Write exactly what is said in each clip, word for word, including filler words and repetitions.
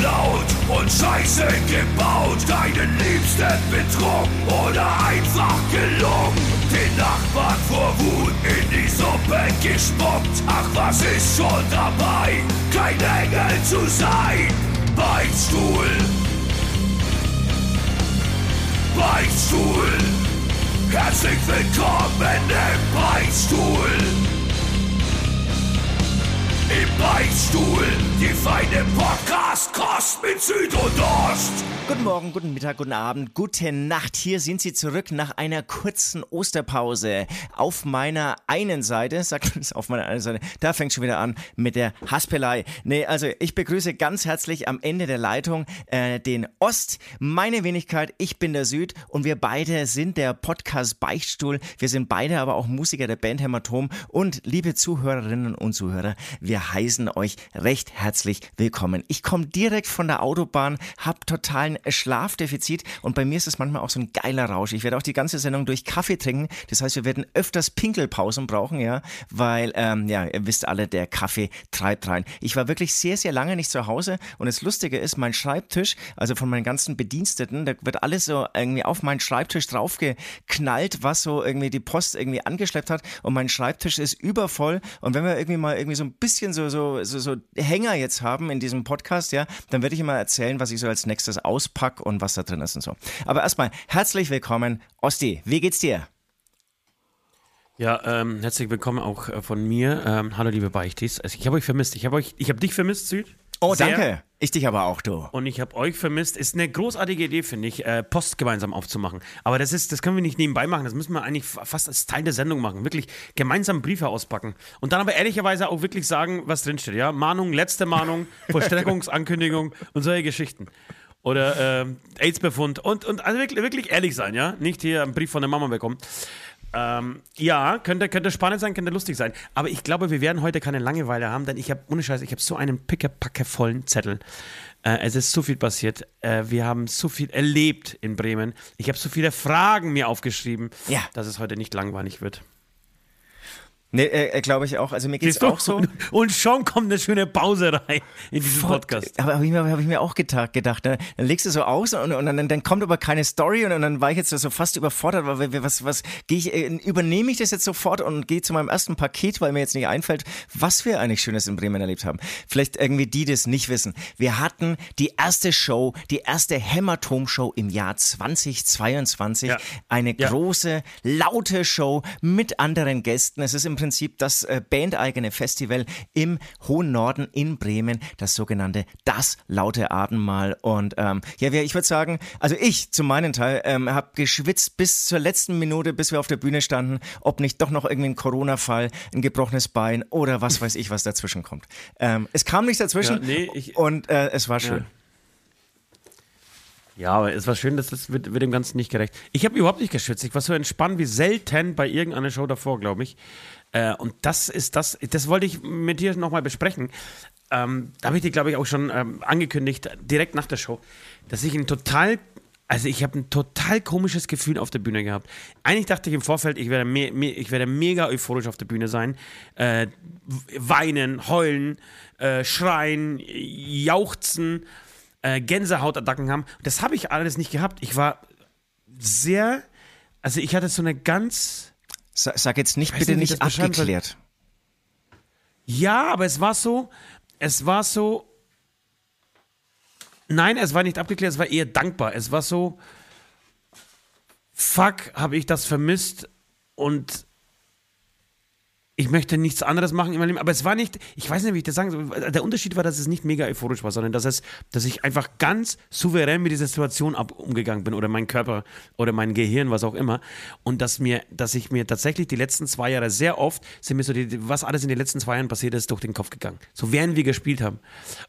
geklaut und Scheiße gebaut, deinen Liebsten betrogen oder einfach gelogen, den Nachbarn vor Wut in die Suppe gespuckt. Ach, was ist schon dabei, kein Engel zu sein. Beichtstuhl, Beichtstuhl, herzlich willkommen im Beichtstuhl. Im Beichtstuhl, die feine Podcast-Kost mit Süd und Ost. Guten Morgen, guten Mittag, guten Abend, gute Nacht. Hier sind Sie zurück nach einer kurzen Osterpause. Auf meiner einen Seite, sagt man es auf meiner einen Seite, da fängt schon wieder an mit der Haspelei. Nee, also ich begrüße ganz herzlich am Ende der Leitung äh, den Ost. Meine Wenigkeit, ich bin der Süd und wir beide sind der Podcast Beichtstuhl. Wir sind beide aber auch Musiker der Band Hämatom und liebe Zuhörerinnen und Zuhörer, wir heißen euch recht herzlich willkommen. Ich komme direkt von der Autobahn, habe totalen Schlafdefizit und bei mir ist es manchmal auch so ein geiler Rausch. Ich werde auch die ganze Sendung durch Kaffee trinken. Das heißt, wir werden öfters Pinkelpausen brauchen, ja, weil, ähm, ja, ihr wisst alle, der Kaffee treibt rein. Ich war wirklich sehr, sehr lange nicht zu Hause und das Lustige ist, mein Schreibtisch, also von meinen ganzen Bediensteten, da wird alles so irgendwie auf meinen Schreibtisch draufgeknallt, was so irgendwie die Post irgendwie angeschleppt hat und mein Schreibtisch ist übervoll und wenn wir irgendwie mal irgendwie so ein bisschen So, so, so, so Hänger jetzt haben in diesem Podcast, ja, dann werde ich immer erzählen, was ich so als nächstes auspacke und was da drin ist und so. Aber erstmal herzlich willkommen, Osti, wie geht's dir? Ja, ähm, herzlich willkommen auch von mir. Ähm, hallo liebe Beichtis. Also ich habe euch vermisst. Ich habe euch, ich habe dich vermisst, Süd. Oh, sehr. Danke. Ich dich aber auch, du. Und ich habe euch vermisst. Ist eine großartige Idee, finde ich, äh, Post gemeinsam aufzumachen. Aber das ist, das können wir nicht nebenbei machen. Das müssen wir eigentlich fast als Teil der Sendung machen. Wirklich gemeinsam Briefe auspacken. Und dann aber ehrlicherweise auch wirklich sagen, was drinsteht. Ja? Mahnung, letzte Mahnung, Vollstreckungsankündigung und solche Geschichten. Oder äh, AIDS-Befund. Und, und also wirklich, wirklich ehrlich sein, ja? Nicht hier einen Brief von der Mama bekommen. Ähm, ja, könnte, könnte spannend sein, könnte lustig sein. Aber ich glaube, wir werden heute keine Langeweile haben, denn ich habe, ohne Scheiß, ich habe so einen pickepackevollen Zettel. Äh, es ist so viel passiert. Äh, wir haben so viel erlebt in Bremen. Ich habe so viele Fragen mir aufgeschrieben, ja, dass es heute nicht langweilig wird. Nee, äh, glaube ich auch. Also mir geht es auch so. Und schon kommt eine schöne Pause rein in diesen Voll, Podcast. Aber habe ich, hab ich mir auch gedacht. gedacht ne? Dann legst du so aus und, und dann, dann kommt aber keine Story und, und dann war ich jetzt so fast überfordert. Weil was, was, geh ich, übernehme ich das jetzt sofort und gehe zu meinem ersten Paket, weil mir jetzt nicht einfällt, was wir eigentlich Schönes in Bremen erlebt haben. Vielleicht irgendwie die, die es nicht wissen. Wir hatten die erste Show, die erste Hämatom-Show im Jahr zweitausendzweiundzwanzig. Ja. Eine ja. große, laute Show mit anderen Gästen. Es ist im Prinzip das äh, bandeigene Festival im hohen Norden in Bremen, das sogenannte Das Laute Abendmahl. Und ähm, ja, ich würde sagen, also ich zu meinem Teil ähm, habe geschwitzt bis zur letzten Minute, bis wir auf der Bühne standen, ob nicht doch noch irgendwie ein Corona-Fall, ein gebrochenes Bein oder was weiß ich, was dazwischen kommt. Ähm, es kam nichts dazwischen ja, nee, ich, und äh, es war schön. Ja. Ja, aber es war schön, das ist, wird, wird dem Ganzen nicht gerecht. Ich habe überhaupt nicht geschwitzt. Ich war so entspannt wie selten bei irgendeiner Show davor, glaube ich. Äh, und das ist das, das wollte ich mit dir nochmal besprechen. Ähm, da habe ich dir, glaube ich, auch schon ähm, angekündigt, direkt nach der Show, dass ich ein total, also ich habe ein total komisches Gefühl auf der Bühne gehabt. Eigentlich dachte ich im Vorfeld, ich werde, me- me- ich werde mega euphorisch auf der Bühne sein. Äh, weinen, heulen, äh, schreien, jauchzen. Gänsehautattacken haben. Das habe ich alles nicht gehabt. Ich war sehr, also ich hatte so eine ganz... Sa- sag jetzt nicht, bitte nicht, nicht abgeklärt. Ja, aber es war so, es war so, nein, es war nicht abgeklärt, es war eher dankbar. Es war so, fuck, habe ich das vermisst und ich möchte nichts anderes machen in meinem Leben, aber es war nicht, ich weiß nicht, wie ich das sagen soll, der Unterschied war, dass es nicht mega euphorisch war, sondern dass es, dass ich einfach ganz souverän mit dieser Situation ab, umgegangen bin oder mein Körper oder mein Gehirn, was auch immer und dass mir, dass ich mir tatsächlich die letzten zwei Jahre sehr oft, sind mir so die, was alles in den letzten zwei Jahren passiert ist, durch den Kopf gegangen, so während wir gespielt haben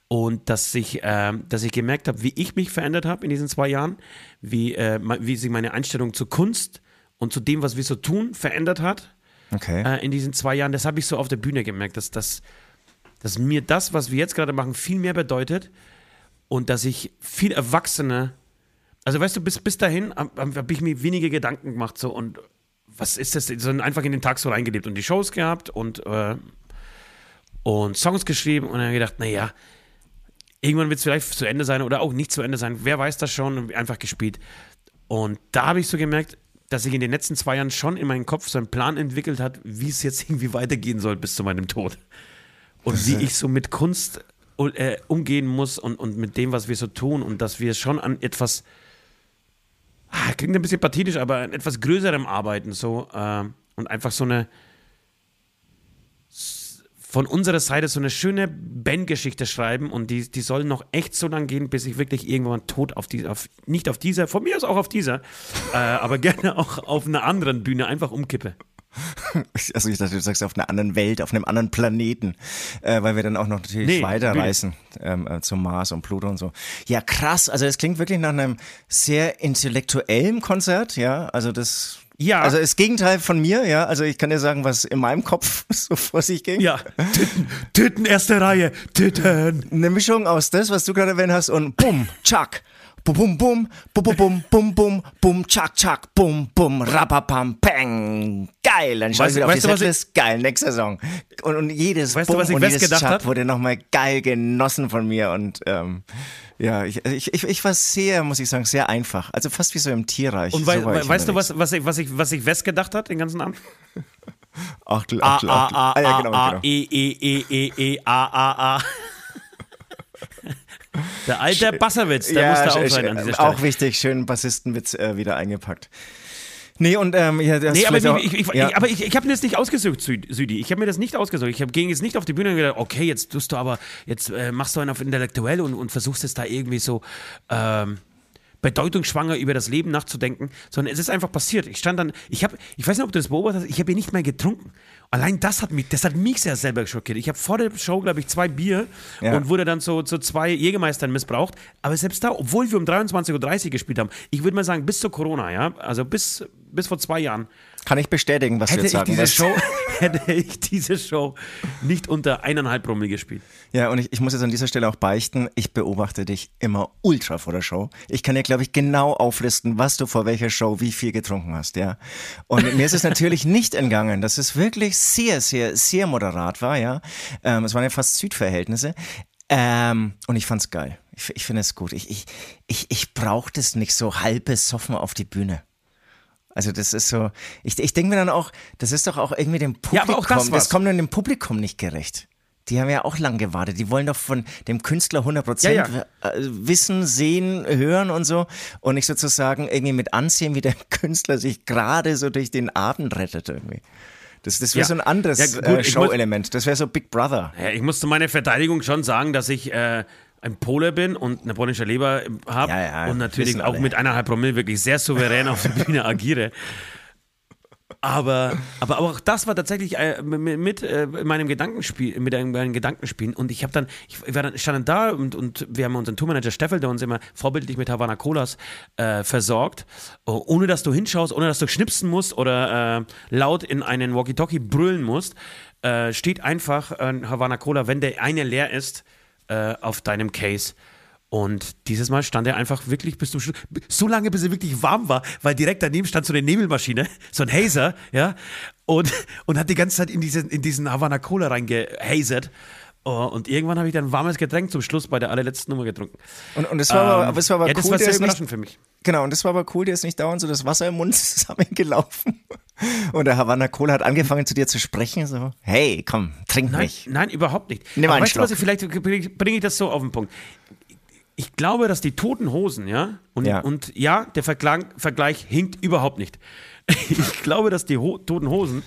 und dass ich, äh, dass ich gemerkt habe, wie ich mich verändert habe in diesen zwei Jahren, wie, äh, wie sich meine Einstellung zur Kunst und zu dem, was wir so tun, verändert hat. Okay. Äh, in diesen zwei Jahren, das habe ich so auf der Bühne gemerkt, dass, dass, dass mir das, was wir jetzt gerade machen, viel mehr bedeutet und dass ich viel erwachsener, also weißt du, bis, bis dahin habe hab ich mir wenige Gedanken gemacht so und was ist das, so einfach in den Tag so reingelebt und die Shows gehabt und, äh, und Songs geschrieben und dann gedacht, naja, Irgendwann wird es vielleicht zu Ende sein oder auch nicht zu Ende sein. Wer weiß das schon, einfach gespielt. Und da habe ich so gemerkt, dass sich in den letzten zwei Jahren schon in meinem Kopf so ein Plan entwickelt hat, wie es jetzt irgendwie weitergehen soll bis zu meinem Tod. Und wie ich so mit Kunst äh, umgehen muss und, und mit dem, was wir so tun. Und dass wir schon an etwas, ah, klingt ein bisschen pathetisch, aber an etwas Größerem arbeiten. So, äh, und einfach so eine, von unserer Seite so eine schöne Bandgeschichte schreiben, und die, die soll noch echt so lang gehen, bis ich wirklich irgendwann tot auf die, auf, nicht auf dieser, von mir aus auch auf dieser, äh, aber gerne auch auf einer anderen Bühne einfach umkippe. Also ich dachte, du sagst auf einer anderen Welt, auf einem anderen Planeten, äh, weil wir dann auch noch natürlich nee, weiterreisen ähm, äh, zum Mars und Pluto und so. Ja, krass, also das klingt wirklich nach einem sehr intellektuellen Konzert, ja, also das... Ja. Also das Gegenteil von mir, ja. Also ich kann dir sagen, was in meinem Kopf so vor sich ging. Ja, Titten, Titten, erste Reihe, Titten. Eine Mischung aus das, was du gerade erwähnt hast, und bumm, tschak, bum, bum, bum, bum, bum, bum, bum, bum, bum, tschak, tschak, bum, bum, rapapam, peng. Geil, dann schauen wir auf die Setlist, geil, nächste Saison. Und, und jedes weißt Bum du, was ich und jedes Tschak wurde nochmal geil genossen von mir. Und ähm, ja, ich, ich, ich, ich war sehr, muss ich sagen, sehr einfach. Also fast wie so im Tierreich. Und wei- so wei- weißt du, was, was, ich, was, ich, was ich West gedacht hat den ganzen Abend? Achtel, Achtel, Achtel. A, A, A, A, E, E, E, E, E, A, A, A. Der alte Basserwitz, der ja, muss da auch sein an dieser Stelle. Auch wichtig, schönen Bassistenwitz äh, wieder eingepackt. Nee, und, ähm, ja, das nee, aber ich, auch, ich, ich, ja. ich, aber ich, ich habe mir das nicht ausgesucht, Südi. Ich habe mir das nicht ausgesucht. Ich hab, ging jetzt nicht auf die Bühne und gedacht, okay, jetzt tust du aber, jetzt äh, machst du einen auf intellektuell und, und versuchst es da irgendwie so ähm, bedeutungsschwanger über das Leben nachzudenken, sondern es ist einfach passiert. Ich stand dann, ich habe, ich weiß nicht, ob du das beobachtet hast, ich habe hier nicht mehr getrunken. Allein das hat mich, das hat mich sehr selber schockiert. Ich habe vor der Show, glaube ich, zwei Bier ja. und wurde dann so zu so zwei Jägermeistern missbraucht. Aber selbst da, obwohl wir um dreiundzwanzig Uhr dreißig gespielt haben, ich würde mal sagen, bis zur Corona, ja, also bis. Bis vor zwei Jahren. Kann ich bestätigen, was hätte du jetzt sagen willst. Hätte ich diese Show nicht unter eineinhalb Promille gespielt. Ja, und ich, ich muss jetzt an dieser Stelle auch beichten, ich beobachte dich immer ultra vor der Show. Ich kann dir, glaube ich, genau auflisten, was du vor welcher Show wie viel getrunken hast, ja. Und mir ist es natürlich nicht entgangen, dass es wirklich sehr, sehr, sehr moderat war, ja. Ähm, es waren ja fast Südverhältnisse. Ähm, und ich fand's geil. Ich, ich finde es gut. Ich, ich, ich, ich brauche das nicht so halbes Soffen auf die Bühne. Also das ist so, ich, ich denke mir dann auch, das ist doch auch irgendwie dem Publikum, ja, auch das, das kommt dann dem Publikum nicht gerecht. Die haben ja auch lang gewartet, die wollen doch von dem Künstler hundert Prozent ja, ja. wissen, sehen, hören und so, und nicht sozusagen irgendwie mit ansehen, wie der Künstler sich gerade so durch den Abend rettet irgendwie. Das, das wäre ja. so ein anderes ja, äh, Show-Element, das wäre so Big Brother. Ja, ich muss zu meiner Verteidigung schon sagen, dass ich... Äh ein Pole bin und eine polnische Leber habe ja, ja, und natürlich auch mit eineinhalb Promille wirklich sehr souverän auf der Bühne agiere. Aber, aber auch das war tatsächlich mit meinem Gedankenspiel, mit meinen Gedankenspielen. Und ich habe dann, ich war dann, stand dann da und, und wir haben unseren Tourmanager Steffel, der uns immer vorbildlich mit Havana Colas äh, versorgt, ohne dass du hinschaust, ohne dass du schnipsen musst oder äh, laut in einen Walkie-Talkie brüllen musst, äh, steht einfach äh, Havana Cola, wenn der eine leer ist, auf deinem Case. Und dieses Mal stand er einfach wirklich bis zum Schluss, so lange, bis er wirklich warm war, weil direkt daneben stand so eine Nebelmaschine, so ein Hazer, ja, und, und hat die ganze Zeit in diesen, in diesen Havana Cola reingehazert. Oh, und irgendwann habe ich dann ein warmes Getränk zum Schluss bei der allerletzten Nummer getrunken. Und, und das war aber, ähm, aber, das war aber ja, das cool, war sehr überraschend für mich. Genau, und das war aber cool, dir ist nicht dauernd so das Wasser im Mund zusammengelaufen. Und der Havana Cola hat angefangen zu dir zu sprechen, so, hey, komm, trink nein, mich. Nein, überhaupt nicht. Nimm einen Schluck. Weißt du, was ich, vielleicht bringe ich das so auf den Punkt. Ich glaube, dass die Toten Hosen, ja, und ja, und, ja der Verklang, Vergleich hinkt überhaupt nicht. Ich glaube, dass die Ho- Toten Hosen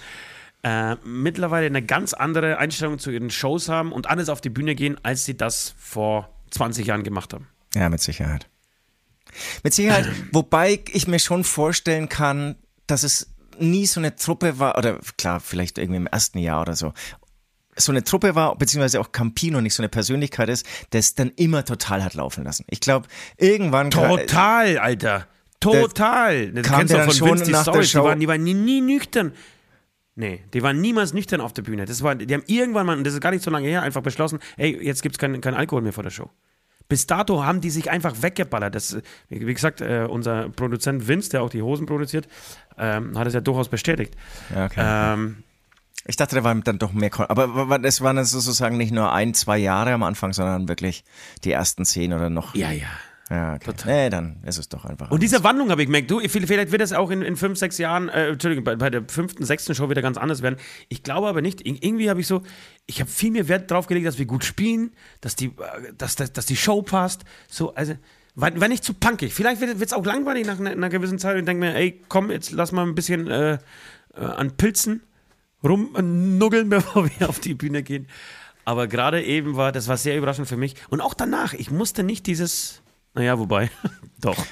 Äh, mittlerweile eine ganz andere Einstellung zu ihren Shows haben und anders auf die Bühne gehen, als sie das vor zwanzig Jahren gemacht haben. Ja, mit Sicherheit. Mit Sicherheit, wobei ich mir schon vorstellen kann, dass es nie so eine Truppe war, oder klar, vielleicht irgendwie im ersten Jahr oder so, so eine Truppe war, beziehungsweise auch Campino nicht so eine Persönlichkeit ist, das dann immer total hat laufen lassen. Ich glaube, irgendwann... Total, Alter! Total! Das kam der dann von Vince, die nach Stories, der Show. Die waren, die waren nie, nie nüchtern. Nee, die waren niemals nüchtern auf der Bühne. Das war, die haben irgendwann mal, und das ist gar nicht so lange her, einfach beschlossen, ey, jetzt gibt's keinen kein Alkohol mehr vor der Show. Bis dato haben die sich einfach weggeballert. Das, wie gesagt, äh, unser Produzent Vince, der auch die Hosen produziert, ähm, hat es ja durchaus bestätigt. Ja, okay. Ähm, Ich dachte, der war dann doch mehr, aber das waren sozusagen nicht nur ein, zwei Jahre am Anfang, sondern wirklich die ersten zehn oder noch. Ja, ja. Ja, okay. Total. Nee, dann ist es doch einfach. Und anders. Diese Wandlung habe ich gemerkt. Du, vielleicht wird das auch in, in fünf, sechs Jahren, äh, Entschuldigung, bei, bei der fünften, sechsten Show wieder ganz anders werden. Ich glaube aber nicht. Ir- irgendwie habe ich so, ich habe viel mehr Wert drauf gelegt, dass wir gut spielen, dass die, dass, dass, dass die Show passt. So, also, war, war nicht zu punkig. Vielleicht wird es auch langweilig nach, nach einer gewissen Zeit. Ich denke mir, ey, komm, jetzt lass mal ein bisschen äh, an Pilzen rumnuggeln, bevor wir auf die Bühne gehen. Aber gerade eben war, das war sehr überraschend für mich. Und auch danach, ich musste nicht dieses. Naja, wobei, doch.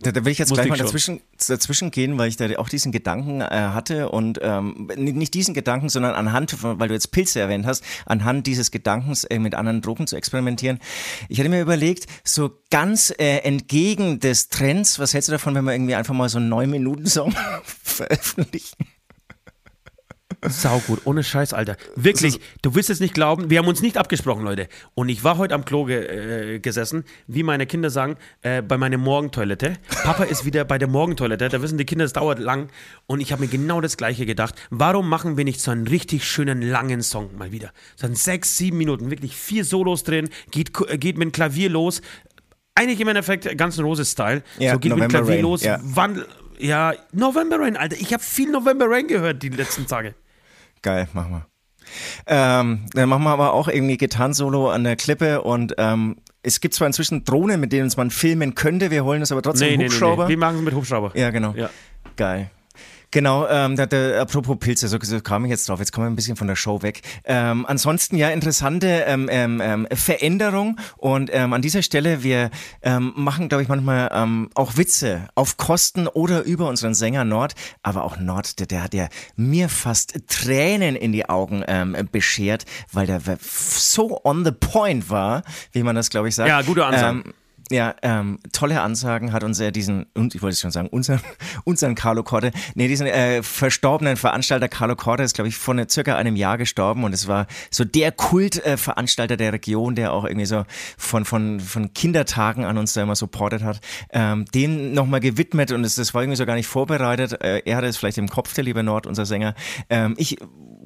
Da, da will ich jetzt Muss gleich mal dazwischen, dazwischen gehen, weil ich da auch diesen Gedanken äh, hatte und ähm, nicht diesen Gedanken, sondern anhand, weil du jetzt Pilze erwähnt hast, anhand dieses Gedankens äh, mit anderen Drogen zu experimentieren. Ich hatte mir überlegt, so ganz äh, entgegen des Trends, was hältst du davon, wenn wir irgendwie einfach mal so einen neun-Minuten-Song veröffentlichen? Saugut, ohne Scheiß, Alter. Wirklich, du willst es nicht glauben, wir haben uns nicht abgesprochen, Leute. Und ich war heute am Klo ge- äh, gesessen, wie meine Kinder sagen, äh, bei meiner Morgentoilette. Papa ist wieder bei der Morgentoilette, da wissen die Kinder, es dauert lang. Und ich habe mir genau das Gleiche gedacht. Warum machen wir nicht so einen richtig schönen, langen Song mal wieder? So einen sechs, sieben Minuten, wirklich vier Solos drin, geht, geht mit dem Klavier los. Eigentlich im Endeffekt Guns N' Roses-Style. Yeah, so geht November mit dem Klavier Rain, los, yeah. Wandel. Ja, November Rain, Alter. Ich habe viel November Rain gehört die letzten Tage. Geil, machen wir. Ähm, dann machen wir aber auch irgendwie Gitarren-Solo an der Klippe und ähm, es gibt zwar inzwischen Drohnen, mit denen man filmen könnte, wir holen es aber trotzdem nee, Hubschrauber. Nee, nee. Wir machen es mit Hubschrauber. Ja, genau. Ja. Geil. Genau, ähm, da, da, apropos Pilze, so, so kam ich jetzt drauf, jetzt kommen wir ein bisschen von der Show weg. Ähm, ansonsten ja, interessante ähm, ähm, Veränderung und ähm, an dieser Stelle, wir ähm, machen, glaube ich, manchmal ähm, auch Witze auf Kosten oder über unseren Sänger Nord, aber auch Nord, der, der hat ja mir fast Tränen in die Augen ähm, beschert, weil der so on the point war, wie man das, glaube ich, sagt. Ja, gute Ansage. Ähm, Ja, ähm, tolle Ansagen hat unser, diesen, und ich wollte es schon sagen, unseren, unseren Carlo Corte, nee, diesen äh, verstorbenen Veranstalter Carlo Corte ist, glaube ich, vor circa einem Jahr gestorben und es war so der Kultveranstalter äh, der Region, der auch irgendwie so von, von, von Kindertagen an uns da immer supportet hat, ähm, den nochmal gewidmet und es, das war irgendwie so gar nicht vorbereitet, äh, er hatte es vielleicht im Kopf, der liebe Nord, unser Sänger, ähm, ich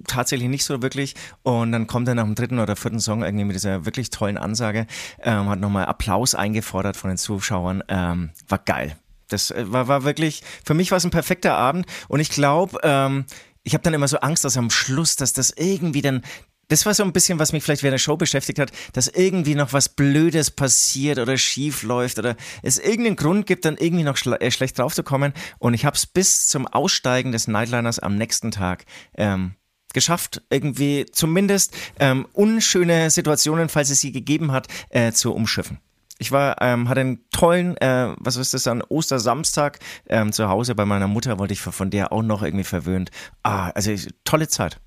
tatsächlich nicht so wirklich und dann kommt er nach dem dritten oder vierten Song irgendwie mit dieser wirklich tollen Ansage, ähm, hat nochmal Applaus eingefordert von den Zuschauern, ähm, war geil. Das war, war wirklich, für mich war es ein perfekter Abend und ich glaube, ähm, ich habe dann immer so Angst, dass am Schluss, dass das irgendwie dann, das war so ein bisschen, was mich vielleicht während der Show beschäftigt hat, dass irgendwie noch was Blödes passiert oder schief läuft oder es irgendeinen Grund gibt, dann irgendwie noch schla- äh, schlecht drauf zu kommen und ich habe es bis zum Aussteigen des Nightliners am nächsten Tag ähm, geschafft, irgendwie zumindest ähm, unschöne Situationen, falls es sie gegeben hat, äh, zu umschiffen. Ich war, ähm, hatte einen tollen, äh, was ist das dann, Ostersamstag ähm, zu Hause bei meiner Mutter, wollte ich von der auch noch irgendwie verwöhnt. Ah, also tolle Zeit.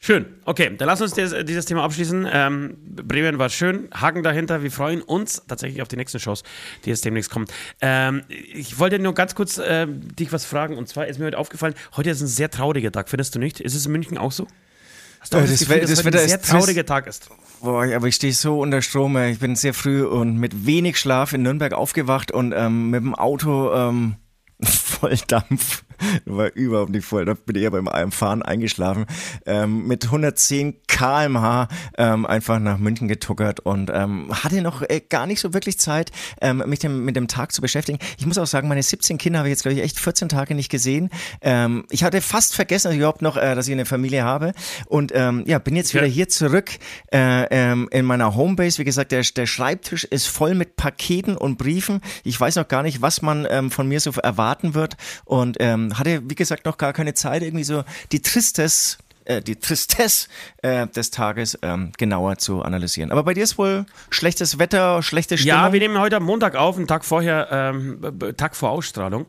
Schön, okay, dann lass uns des, dieses Thema abschließen. Ähm, Bremen war schön, Haken dahinter, wir freuen uns tatsächlich auf die nächsten Shows, die jetzt demnächst kommen. Ähm, ich wollte nur ganz kurz äh, dich was fragen und zwar ist mir heute aufgefallen, heute ist ein sehr trauriger Tag, findest du nicht? Ist es in München auch so? Doch, das, das, Gefühl, das, das Wetter ein sehr ist trauriger Tag ist. Boah, aber ich stehe so unter Strom. Ich bin sehr früh und mit wenig Schlaf in Nürnberg aufgewacht und ähm, mit dem Auto ähm, Volldampf. War überhaupt nicht Volldampf. Bin eher beim Fahren eingeschlafen. Ähm, mit hundertzehn Kilometer pro Stunde ähm, einfach nach München getuckert und ähm, hatte noch äh, gar nicht so wirklich Zeit, ähm, mich dem, mit dem Tag zu beschäftigen. Ich muss auch sagen, meine siebzehn Kinder habe ich jetzt, glaube ich, echt vierzehn Tage nicht gesehen. Ähm, ich hatte fast vergessen, also überhaupt noch, äh, dass ich eine Familie habe und ähm, ja, bin jetzt wieder hier zurück äh, ähm, in meiner Homebase. Wie gesagt, der, der Schreibtisch ist voll mit Paketen und Briefen. Ich weiß noch gar nicht, was man ähm, von mir so erwarten wird und ähm, hatte, wie gesagt, noch gar keine Zeit, irgendwie so die Tristes die Tristesse äh, des Tages ähm, genauer zu analysieren. Aber bei dir ist wohl schlechtes Wetter, schlechte Stimmung? Ja, wir nehmen heute am Montag auf, einen Tag vorher, ähm, Tag vor Ausstrahlung.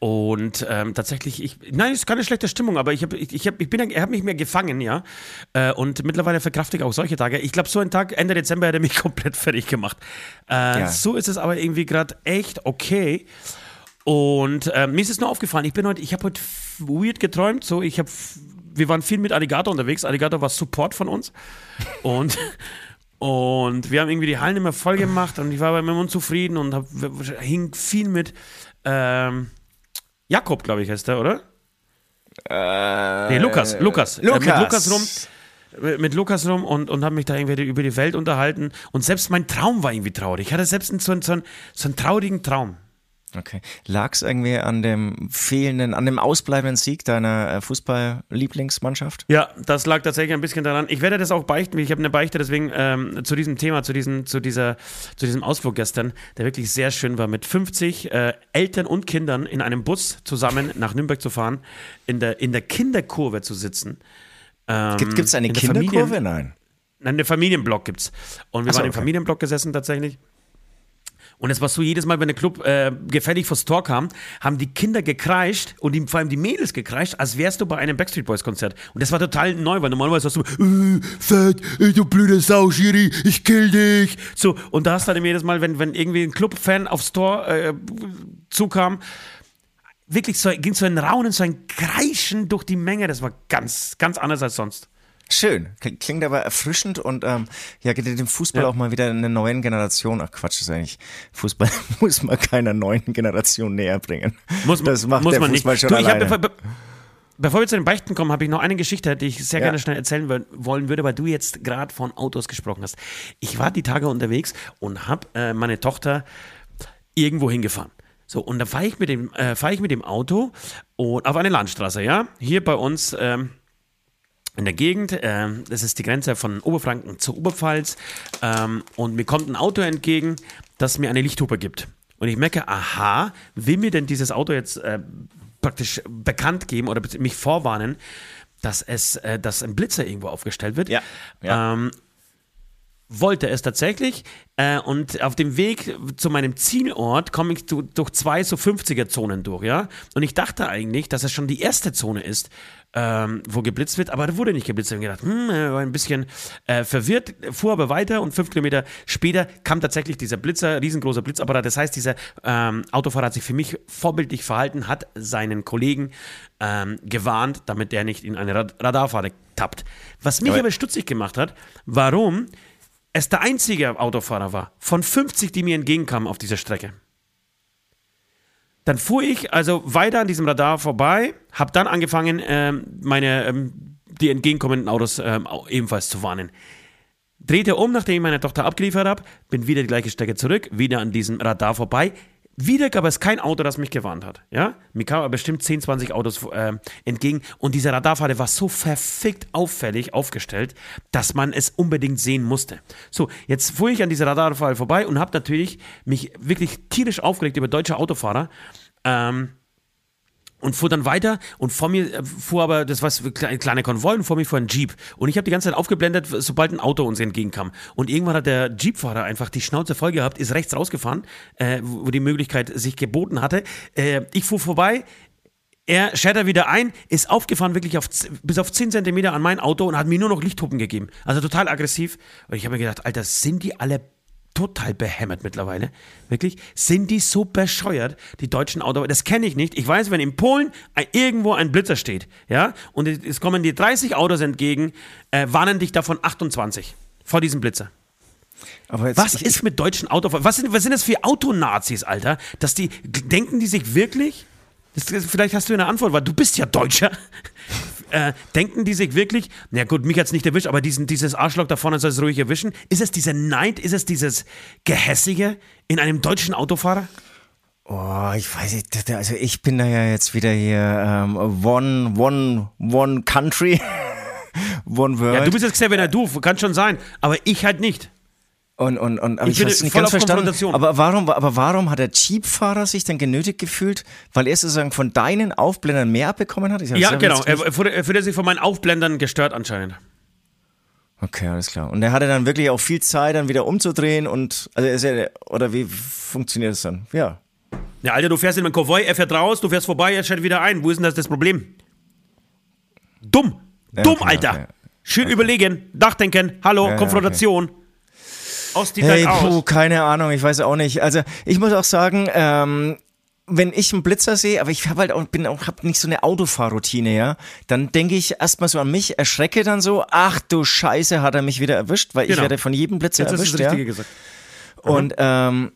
Und ähm, tatsächlich, ich, nein, es ist keine schlechte Stimmung, aber ich habe, ich, ich habe, ich bin, er hat mich mehr gefangen, ja. Äh, und mittlerweile verkrafte ich auch solche Tage. Ich glaube, so ein Tag Ende Dezember hätte mich komplett fertig gemacht. Äh, ja. So ist es aber irgendwie gerade echt okay. Und äh, mir ist es nur aufgefallen. Ich bin heute, ich habe heute weird geträumt. So, ich habe Wir waren viel mit Alligator unterwegs. Alligator war Support von uns. Und, und wir haben irgendwie die Hallen immer voll gemacht. Und ich war bei meinem unzufrieden und hab, hing viel mit ähm, Jakob, glaube ich, heißt der, oder? Äh, nee, Lukas, Lukas. Lukas. Äh, mit Lukas rum. mit Lukas rum und, und habe mich da irgendwie über die Welt unterhalten. Und selbst mein Traum war irgendwie traurig. Ich hatte selbst so einen, so einen, so einen traurigen Traum. Okay. Lag es irgendwie an dem fehlenden, an dem ausbleibenden Sieg deiner Fußball-Lieblingsmannschaft? Ja, das lag tatsächlich ein bisschen daran. Ich werde das auch beichten. Ich habe eine Beichte, deswegen ähm, zu diesem Thema, zu diesem, zu dieser, zu diesem Ausflug gestern, der wirklich sehr schön war, mit fünfzig äh, Eltern und Kindern in einem Bus zusammen nach Nürnberg zu fahren, in der, in der Kinderkurve zu sitzen. Ähm, Gibt es eine Kinderkurve? Familien- Nein. Nein, einen Familienblock gibt's. Und wir Ach so, waren im okay. Familienblock gesessen tatsächlich. Und es war so, jedes Mal, wenn der Club äh, gefällig vors Tor kam, haben die Kinder gekreischt und die, vor allem die Mädels gekreischt, als wärst du bei einem Backstreet Boys Konzert. Und das war total neu, weil normalerweise hast du äh, Fett, äh, du blöde Sau, Schiri, ich kill dich. So, und da hast du halt jedes Mal, wenn, wenn irgendwie ein Club-Fan aufs Tor äh, zukam, wirklich so, ging so ein Raunen, so ein Kreischen durch die Menge. Das war ganz, ganz anders als sonst. Schön, klingt aber erfrischend und ähm, ja, geht dem Fußball ja. auch mal wieder eine neuen Generation. Ach Quatsch, das ist eigentlich, Fußball muss man keiner neuen Generation näher bringen. Muss, das macht muss der man Fußball nicht. schon du, alleine. Ich hab, be- be- bevor wir zu den Beichten kommen, habe ich noch eine Geschichte, die ich sehr ja. gerne schnell erzählen w- wollen würde, weil du jetzt gerade von Autos gesprochen hast. Ich war die Tage unterwegs und habe äh, meine Tochter irgendwo hingefahren. So, und dann fahre ich, äh, fahr ich mit dem Auto und auf eine Landstraße, ja, hier bei uns ähm, in der Gegend, äh, das ist die Grenze von Oberfranken zur Oberpfalz, ähm, und mir kommt ein Auto entgegen, das mir eine Lichthupe gibt. Und ich merke, aha, will mir denn dieses Auto jetzt äh, praktisch bekannt geben oder mich vorwarnen, dass, es, äh, dass ein Blitzer irgendwo aufgestellt wird. Ja, ja. Ähm, Wollte es tatsächlich äh, und auf dem Weg zu meinem Zielort komme ich zu, durch zwei so fünfziger-Zonen durch, ja. Und ich dachte eigentlich, dass es schon die erste Zone ist, ähm, wo geblitzt wird, aber da wurde nicht geblitzt. Ich habe gedacht, hm, war ein bisschen äh, verwirrt, fuhr aber weiter und fünf Kilometer später kam tatsächlich dieser Blitzer, riesengroßer Blitzapparat. Das heißt, dieser ähm, Autofahrer hat sich für mich vorbildlich verhalten, hat seinen Kollegen ähm, gewarnt, damit er nicht in eine Rad- Radarfahne tappt. Was mich aber, aber stutzig gemacht hat, warum es der einzige Autofahrer war, von fünfzig, die mir entgegenkamen auf dieser Strecke. Dann fuhr ich also weiter an diesem Radar vorbei, habe dann angefangen, ähm, meine, ähm, die entgegenkommenden Autos ähm, ebenfalls zu warnen. Drehte um, nachdem ich meine Tochter abgeliefert habe, bin wieder die gleiche Strecke zurück, wieder an diesem Radar vorbei. Wieder gab es kein Auto, das mich gewarnt hat. Ja? Mir kamen aber bestimmt zehn, zwanzig Autos äh, entgegen. Und dieser Radarfahrer war so verfickt auffällig aufgestellt, dass man es unbedingt sehen musste. So, jetzt fuhr ich an dieser Radarfahrer vorbei und habe natürlich mich wirklich tierisch aufgeregt über deutsche Autofahrer. Ähm, und fuhr dann weiter. Und vor mir äh, fuhr aber, das war ein kleiner Konvoi, und vor mir fuhr ein Jeep. Und ich habe die ganze Zeit aufgeblendet, sobald ein Auto uns entgegenkam. Und irgendwann hat der Jeepfahrer einfach die Schnauze voll gehabt, ist rechts rausgefahren, äh, wo die Möglichkeit sich geboten hatte. Äh, ich fuhr vorbei, er schert wieder ein, ist aufgefahren wirklich auf, bis auf zehn Zentimeter an mein Auto und hat mir nur noch Lichthupen gegeben. Also total aggressiv. Und ich habe mir gedacht, Alter, sind die alle total behämmert mittlerweile. Wirklich. Sind die so bescheuert, die deutschen Autos? Das kenne ich nicht. Ich weiß, wenn in Polen irgendwo ein Blitzer steht, ja, und es kommen dir dreißig Autos entgegen, äh, warnen dich davon achtundzwanzig vor diesem Blitzer. Aber jetzt, was ich, ist mit deutschen Autos? Was sind, was sind das für Autonazis, Alter? Dass die, denken die sich wirklich, das, vielleicht hast du eine Antwort, weil du bist ja Deutscher, Äh, denken die sich wirklich, na gut, mich hat es nicht erwischt, aber diesen, dieses Arschloch da vorne soll es ruhig erwischen. Ist es dieser Neid, ist es dieses Gehässige in einem deutschen Autofahrer? Oh, ich weiß nicht, also ich bin da ja jetzt wieder hier ähm, one, one, one country, one world. Ja, du bist jetzt Xavier Naidu, kann schon sein, aber ich halt nicht. Und, und, und, aber ich, ich habe es nicht ganz verstanden. Aber warum, aber warum hat der Jeep-Fahrer sich dann genötigt gefühlt, weil er sozusagen von deinen Aufblendern mehr abbekommen hat? Ich ja, genau. Er, er fühlte sich von meinen Aufblendern gestört anscheinend. Okay, alles klar. Und er hatte dann wirklich auch viel Zeit, dann wieder umzudrehen und, also ist er, oder wie funktioniert das dann? Ja. Ja, Alter, du fährst in den Konvoi, er fährt raus, du fährst vorbei, er schaltet wieder ein. Wo ist denn das das Problem? Dumm. Ja, Dumm, okay, Alter. Okay. Schön okay. überlegen, nachdenken, hallo, ja, Konfrontation. Okay. Hey, puh, keine Ahnung, ich weiß auch nicht. Also ich muss auch sagen, ähm, wenn ich einen Blitzer sehe, aber ich habe halt auch, bin auch, hab nicht so eine Autofahrroutine, ja, dann denke ich erstmal so an mich, erschrecke dann so, ach du Scheiße, hat er mich wieder erwischt, weil genau. ich werde von jedem Blitzer Jetzt erwischt, hast du das Richtige ja. gesagt. Und ähm,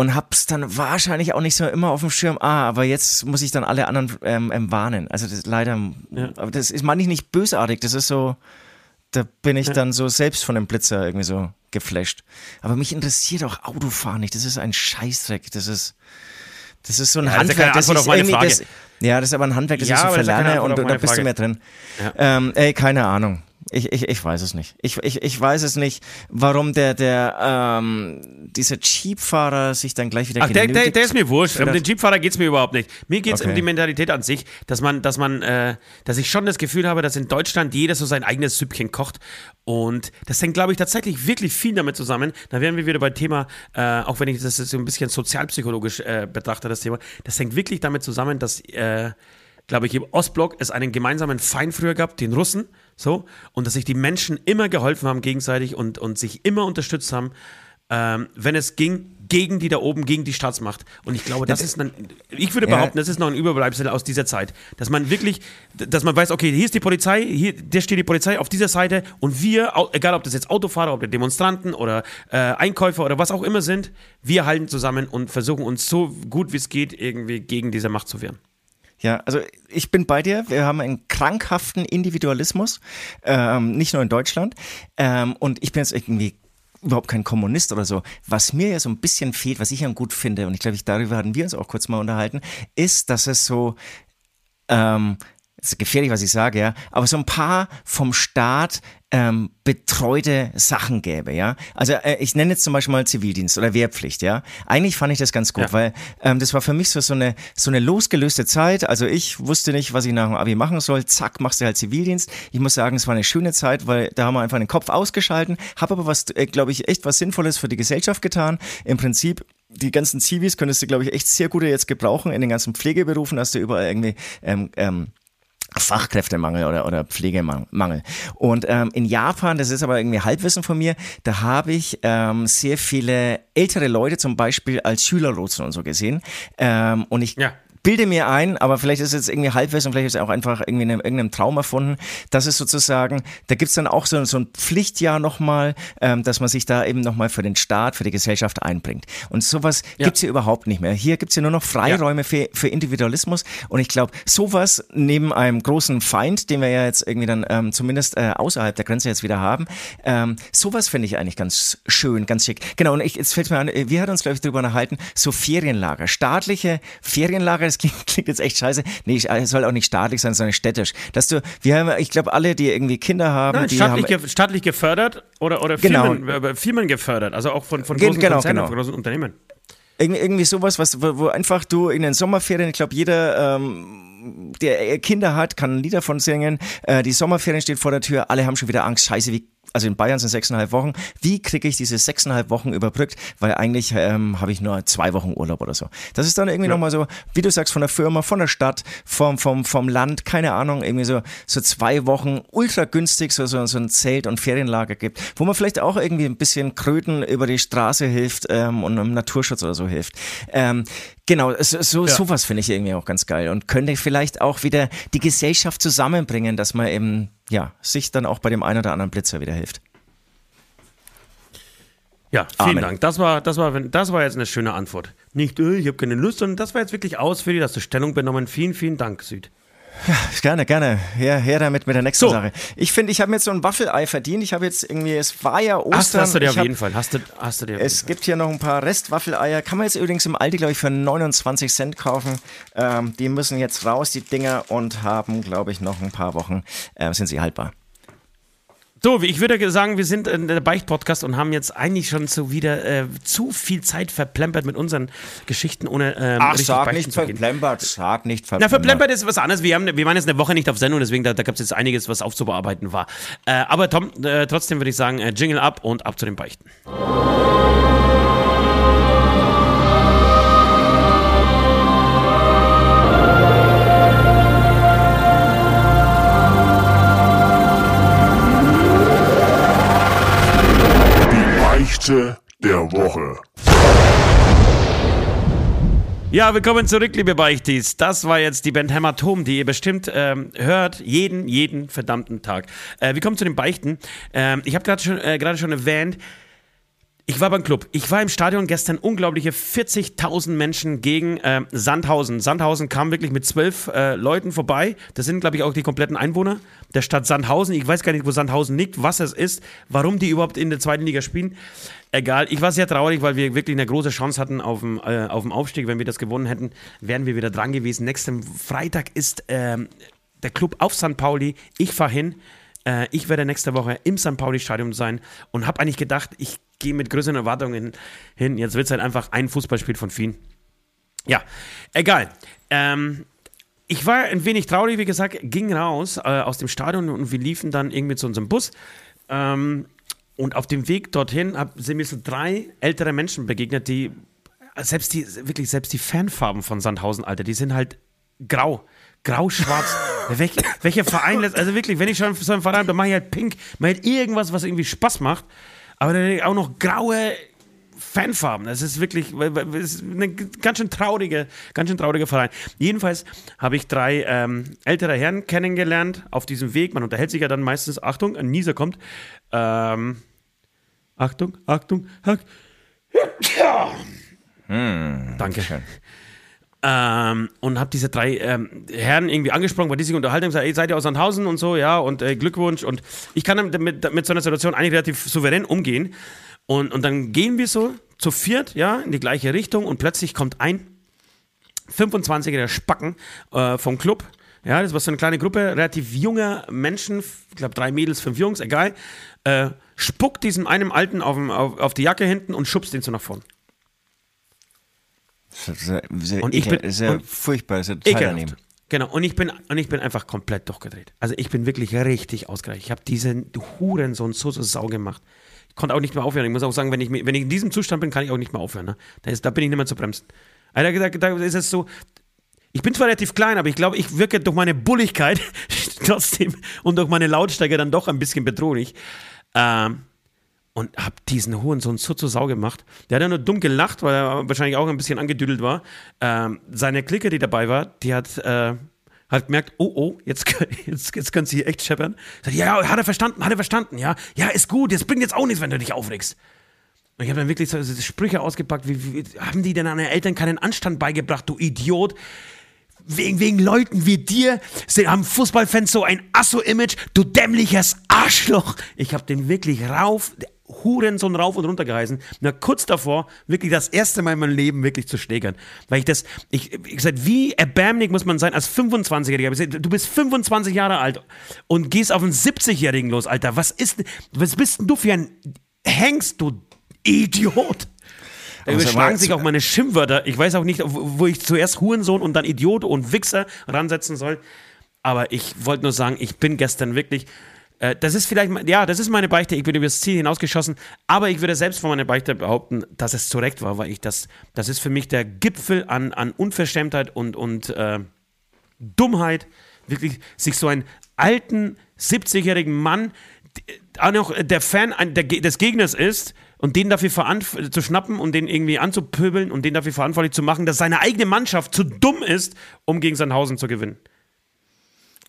und hab's dann wahrscheinlich auch nicht so immer auf dem Schirm, ah, aber jetzt muss ich dann alle anderen ähm, warnen. Also das leider, ja. aber das ist manchmal nicht bösartig, das ist so, da bin ich ja. dann so selbst von dem Blitzer irgendwie so geflasht. Aber mich interessiert auch Autofahren nicht, das ist ein Scheißdreck, das ist, das ist so ein ja, Handwerk, das ist, das ist irgendwie, das, ja, das ist aber ein Handwerk, das ja, ich so verlerne und, und da bist Frage. du mehr drin. Ja. Ähm, ey, keine Ahnung. Ich, ich, ich weiß es nicht. Ich, ich, ich weiß es nicht, warum der, der, ähm, dieser Jeepfahrer sich dann gleich wieder Ach, der, der, der ist mir wurscht. Um den Jeepfahrer geht es mir überhaupt nicht. Mir geht es okay. um die Mentalität an sich, dass man, dass man, äh, dass ich schon das Gefühl habe, dass in Deutschland jeder so sein eigenes Süppchen kocht. Und das hängt, glaube ich, tatsächlich wirklich viel damit zusammen. Da wären wir wieder bei Thema, äh, auch wenn ich das jetzt so ein bisschen sozialpsychologisch äh, betrachte, das Thema. Das hängt wirklich damit zusammen, dass, äh, glaube ich, im Ostblock es einen gemeinsamen Feind früher gab, den Russen. So, und dass sich die Menschen immer geholfen haben gegenseitig und, und sich immer unterstützt haben, ähm, wenn es ging, gegen die da oben, gegen die Staatsmacht. Und ich glaube, das, das ist ein, ich würde ja. behaupten, das ist noch ein Überbleibsel aus dieser Zeit. Dass man wirklich, dass man weiß, okay, hier ist die Polizei, hier da steht die Polizei auf dieser Seite und wir, egal ob das jetzt Autofahrer, ob das Demonstranten oder äh, Einkäufer oder was auch immer sind, wir halten zusammen und versuchen uns so gut wie es geht irgendwie gegen diese Macht zu wehren. Ja, also ich bin bei dir. Wir haben einen krankhaften Individualismus, ähm, nicht nur in Deutschland. Ähm, und ich bin jetzt irgendwie überhaupt kein Kommunist oder so. Was mir ja so ein bisschen fehlt, was ich ja gut finde, und ich glaube, ich, darüber hatten wir uns auch kurz mal unterhalten, ist, dass es so, ähm, es ist gefährlich, was ich sage, ja, aber so ein paar vom Staat ähm, betreute Sachen gäbe, ja. Also äh, ich nenne jetzt zum Beispiel mal Zivildienst oder Wehrpflicht, ja. Eigentlich fand ich das ganz gut, ja. weil ähm, das war für mich so, so, eine, so eine losgelöste Zeit. Also ich wusste nicht, was ich nach dem Abi machen soll. Zack, machst du halt Zivildienst. Ich muss sagen, es war eine schöne Zeit, weil da haben wir einfach den Kopf ausgeschalten, habe aber was, äh, glaube ich, echt was Sinnvolles für die Gesellschaft getan. Im Prinzip die ganzen Zivis könntest du, glaube ich, echt sehr gut jetzt gebrauchen. In den ganzen Pflegeberufen hast du überall irgendwie ähm, ähm, Fachkräftemangel oder, oder Pflegemangel. Und ähm, in Japan, das ist aber irgendwie Halbwissen von mir, da habe ich ähm, sehr viele ältere Leute zum Beispiel als Schülerlotsen und so gesehen. Ähm, und ich ja. bilde mir ein, aber vielleicht ist es jetzt irgendwie Halbwissen, vielleicht ist es auch einfach irgendwie in einem, irgendeinem Traum erfunden, dass es sozusagen, da gibt es dann auch so, so ein Pflichtjahr nochmal, ähm, dass man sich da eben nochmal für den Staat, für die Gesellschaft einbringt. Und sowas ja. gibt es hier überhaupt nicht mehr. Hier gibt es ja nur noch Freiräume ja. für, für Individualismus und ich glaube, sowas neben einem großen Feind, den wir ja jetzt irgendwie dann ähm, zumindest äh, außerhalb der Grenze jetzt wieder haben, ähm, sowas finde ich eigentlich ganz schön, ganz schick. Genau, und ich, jetzt fällt mir an, wir hatten uns, glaube ich, darüber unterhalten, so Ferienlager, staatliche Ferienlager. Das klingt, klingt jetzt echt scheiße. Nee, es soll auch nicht staatlich sein, sondern städtisch. Dass du, wir haben, ich glaube, alle, die irgendwie Kinder haben, Nein, die staatlich, haben ge- staatlich gefördert oder, oder genau. Firmen, Firmen gefördert, also auch von, von großen genau, Konzernen, genau. von großen Unternehmen. Irgendwie, irgendwie sowas, was, wo, wo einfach du in den Sommerferien, ich glaube, jeder, ähm, der Kinder hat, kann ein Lied davon singen. Äh, die Sommerferien steht vor der Tür, alle haben schon wieder Angst. Scheiße, wie, also in Bayern sind sechseinhalb Wochen. Wie kriege ich diese sechseinhalb Wochen überbrückt? Weil eigentlich ähm, habe ich nur zwei Wochen Urlaub oder so. Das ist dann irgendwie ja. nochmal so, wie du sagst, von der Firma, von der Stadt, vom, vom, vom Land, keine Ahnung, irgendwie so, so zwei Wochen ultra günstig, so, so, so ein Zelt und Ferienlager gibt, wo man vielleicht auch irgendwie ein bisschen Kröten über die Straße hilft ähm, und im Naturschutz oder so hilft. Ähm, genau, so, so, ja. sowas finde ich irgendwie auch ganz geil und könnte vielleicht auch wieder die Gesellschaft zusammenbringen, dass man eben ja, sich dann auch bei dem einen oder anderen Blitzer wieder hilft. Ja, vielen Amen. Dank. Das war, das, war, das war jetzt eine schöne Antwort. Nicht, ich habe keine Lust, sondern das war jetzt wirklich ausführlich, dass du Stellung benommen. Vielen, vielen Dank, Süd. Ja, gerne, gerne. Her, her damit mit der nächsten so. Sache. Ich finde, ich habe mir jetzt so ein Waffelei verdient. Ich habe jetzt irgendwie, es war ja Ostern. Hast, hast du dir auf jeden hab, Fall. Hast du, hast du dir es gibt Fall. Hier noch ein paar Restwaffeleier. Kann man jetzt übrigens im Aldi, glaube ich, für neunundzwanzig Cent kaufen. Ähm, die müssen jetzt raus, die Dinger, und haben, glaube ich, noch ein paar Wochen, äh, sind sie haltbar. So, ich würde sagen, wir sind in der Beicht-Podcast und haben jetzt eigentlich schon so wieder äh, zu viel Zeit verplempert mit unseren Geschichten, ohne ähm, Ach, richtig sag nicht verplempert, sag nicht verplempert. Na, verplempert ist was anderes. Wir, haben, wir waren jetzt eine Woche nicht auf Sendung, deswegen da, da gab es jetzt einiges, was aufzubearbeiten war. Äh, aber Tom, äh, trotzdem würde ich sagen, äh, Jingle ab und ab zu den Beichten. Der Woche. Ja, willkommen zurück, liebe Beichtis. Das war jetzt die Band Hämatom, die ihr bestimmt ähm, hört, jeden, jeden verdammten Tag. Äh, wir kommen zu den Beichten. Ähm, ich habe gerade schon, äh, gerade schon erwähnt, Ich war beim Club. Ich war im Stadion gestern, unglaubliche vierzigtausend Menschen gegen äh, Sandhausen. Sandhausen kam wirklich mit zwölf äh, Leuten vorbei. Das sind, glaube ich, auch die kompletten Einwohner der Stadt Sandhausen. Ich weiß gar nicht, wo Sandhausen liegt, was es ist, warum die überhaupt in der zweiten Liga spielen. Egal, ich war sehr traurig, weil wir wirklich eine große Chance hatten auf dem äh, auf dem Aufstieg. Wenn wir das gewonnen hätten, wären wir wieder dran gewesen. Nächsten Freitag ist äh, der Club auf Sankt Pauli. Ich fahre hin. Äh, ich werde nächste Woche im Sankt Pauli-Stadion sein und habe eigentlich gedacht, ich gehe mit größeren Erwartungen hin. Jetzt wird es halt einfach ein Fußballspiel von vielen. Ja, egal. Ähm, ich war ein wenig traurig, wie gesagt, ging raus äh, aus dem Stadion und wir liefen dann irgendwie zu unserem Bus. Ähm, und auf dem Weg dorthin hab, sind mir so drei ältere Menschen begegnet, die selbst die, wirklich selbst die Fanfarben von Sandhausen, Alter, die sind halt grau. Grau-schwarz. Welch, welcher Verein lässt. Also wirklich, wenn ich schon so einen Verein habe, dann mache ich halt pink. Mache halt irgendwas, was irgendwie Spaß macht. Aber dann auch noch graue Fanfarben. Das ist wirklich das ist eine ganz schön traurige, ganz schön traurige Verein. Jedenfalls habe ich drei ähm, ältere Herren kennengelernt auf diesem Weg. Man unterhält sich ja dann meistens. Achtung, ein Nieser kommt. Ähm, Achtung, Achtung, Achtung. Ja. Hm, danke. Schön. Ähm, und habe diese drei ähm, Herren irgendwie angesprochen, weil die sich unterhalten und gesagt, ey, seid ihr aus Sandhausen und so, ja, und äh, Glückwunsch. Und ich kann mit, mit, mit so einer Situation eigentlich relativ souverän umgehen. Und, und dann gehen wir so zu viert, ja, in die gleiche Richtung und plötzlich kommt ein fünfundzwanziger der Spacken äh, vom Club. Ja, das war so eine kleine Gruppe, relativ junger Menschen, ich glaube drei Mädels, fünf Jungs, egal, äh, spuckt diesem einem Alten auf, auf, auf die Jacke hinten und schubst den so nach vorn. Sehr, sehr, sehr, und ich ekel, bin, sehr und furchtbar, sehr ekelhaft. Genau, und ich, bin, und ich bin einfach komplett durchgedreht. Also ich bin wirklich richtig ausgereicht. Ich habe diesen Hurensohn so zur Sau gemacht. Ich konnte auch nicht mehr aufhören. Ich muss auch sagen, wenn ich, wenn ich in diesem Zustand bin, kann ich auch nicht mehr aufhören. Ne? Da, ist, da bin ich nicht mehr zu bremsen. Da, da, da ist es so, ich bin zwar relativ klein, aber ich glaube, ich wirke durch meine Bulligkeit trotzdem und durch meine Lautstärke dann doch ein bisschen bedrohlich. Ähm, Und hab diesen Hurensohn so zur Sau gemacht. Der hat ja nur dumm gelacht, weil er wahrscheinlich auch ein bisschen angedüdelt war. Ähm, seine Clique, die dabei war, die hat, äh, hat gemerkt, oh, oh, jetzt, jetzt, jetzt können sie hier echt scheppern. Sagt, ja, ja, hat er verstanden, hat er verstanden, ja. Ja, ist gut, jetzt bringt jetzt auch nichts, wenn du dich aufregst. Und ich habe dann wirklich so Sprüche ausgepackt, wie, wie haben die denn an deine Eltern keinen Anstand beigebracht, du Idiot? Wegen, wegen Leuten wie dir sind, haben Fußballfans so ein Asso-Image, du dämliches Arschloch. Ich hab den wirklich rauf... Hurensohn rauf und runter geheißen. Na, kurz davor, wirklich das erste Mal in meinem Leben wirklich zu schlägern. Weil ich das, ich, ich gesagt, wie erbärmlich muss man sein als fünfundzwanzigjähriger? Gesagt, du bist fünfundzwanzig Jahre alt und gehst auf einen siebzigjährigen los, Alter. Was ist, was bist denn du für ein Hengst, du Idiot? Da überschlagen sich auch meine Schimpfwörter. Ich weiß auch nicht, wo ich zuerst Hurensohn und dann Idiot und Wichser ransetzen soll. Aber ich wollte nur sagen, ich bin gestern wirklich... Das ist vielleicht, ja, das ist meine Beichte, ich bin über das Ziel hinausgeschossen, aber ich würde selbst von meiner Beichte behaupten, dass es zu Recht war, weil ich das, das ist für mich der Gipfel an, an Unverschämtheit und, und äh, Dummheit, wirklich sich so einen alten, siebzigjährigen Mann, auch noch der Fan der, des Gegners ist und den dafür veranf- zu schnappen und den irgendwie anzupöbeln und den dafür verantwortlich zu machen, dass seine eigene Mannschaft zu dumm ist, um gegen Sandhausen zu gewinnen.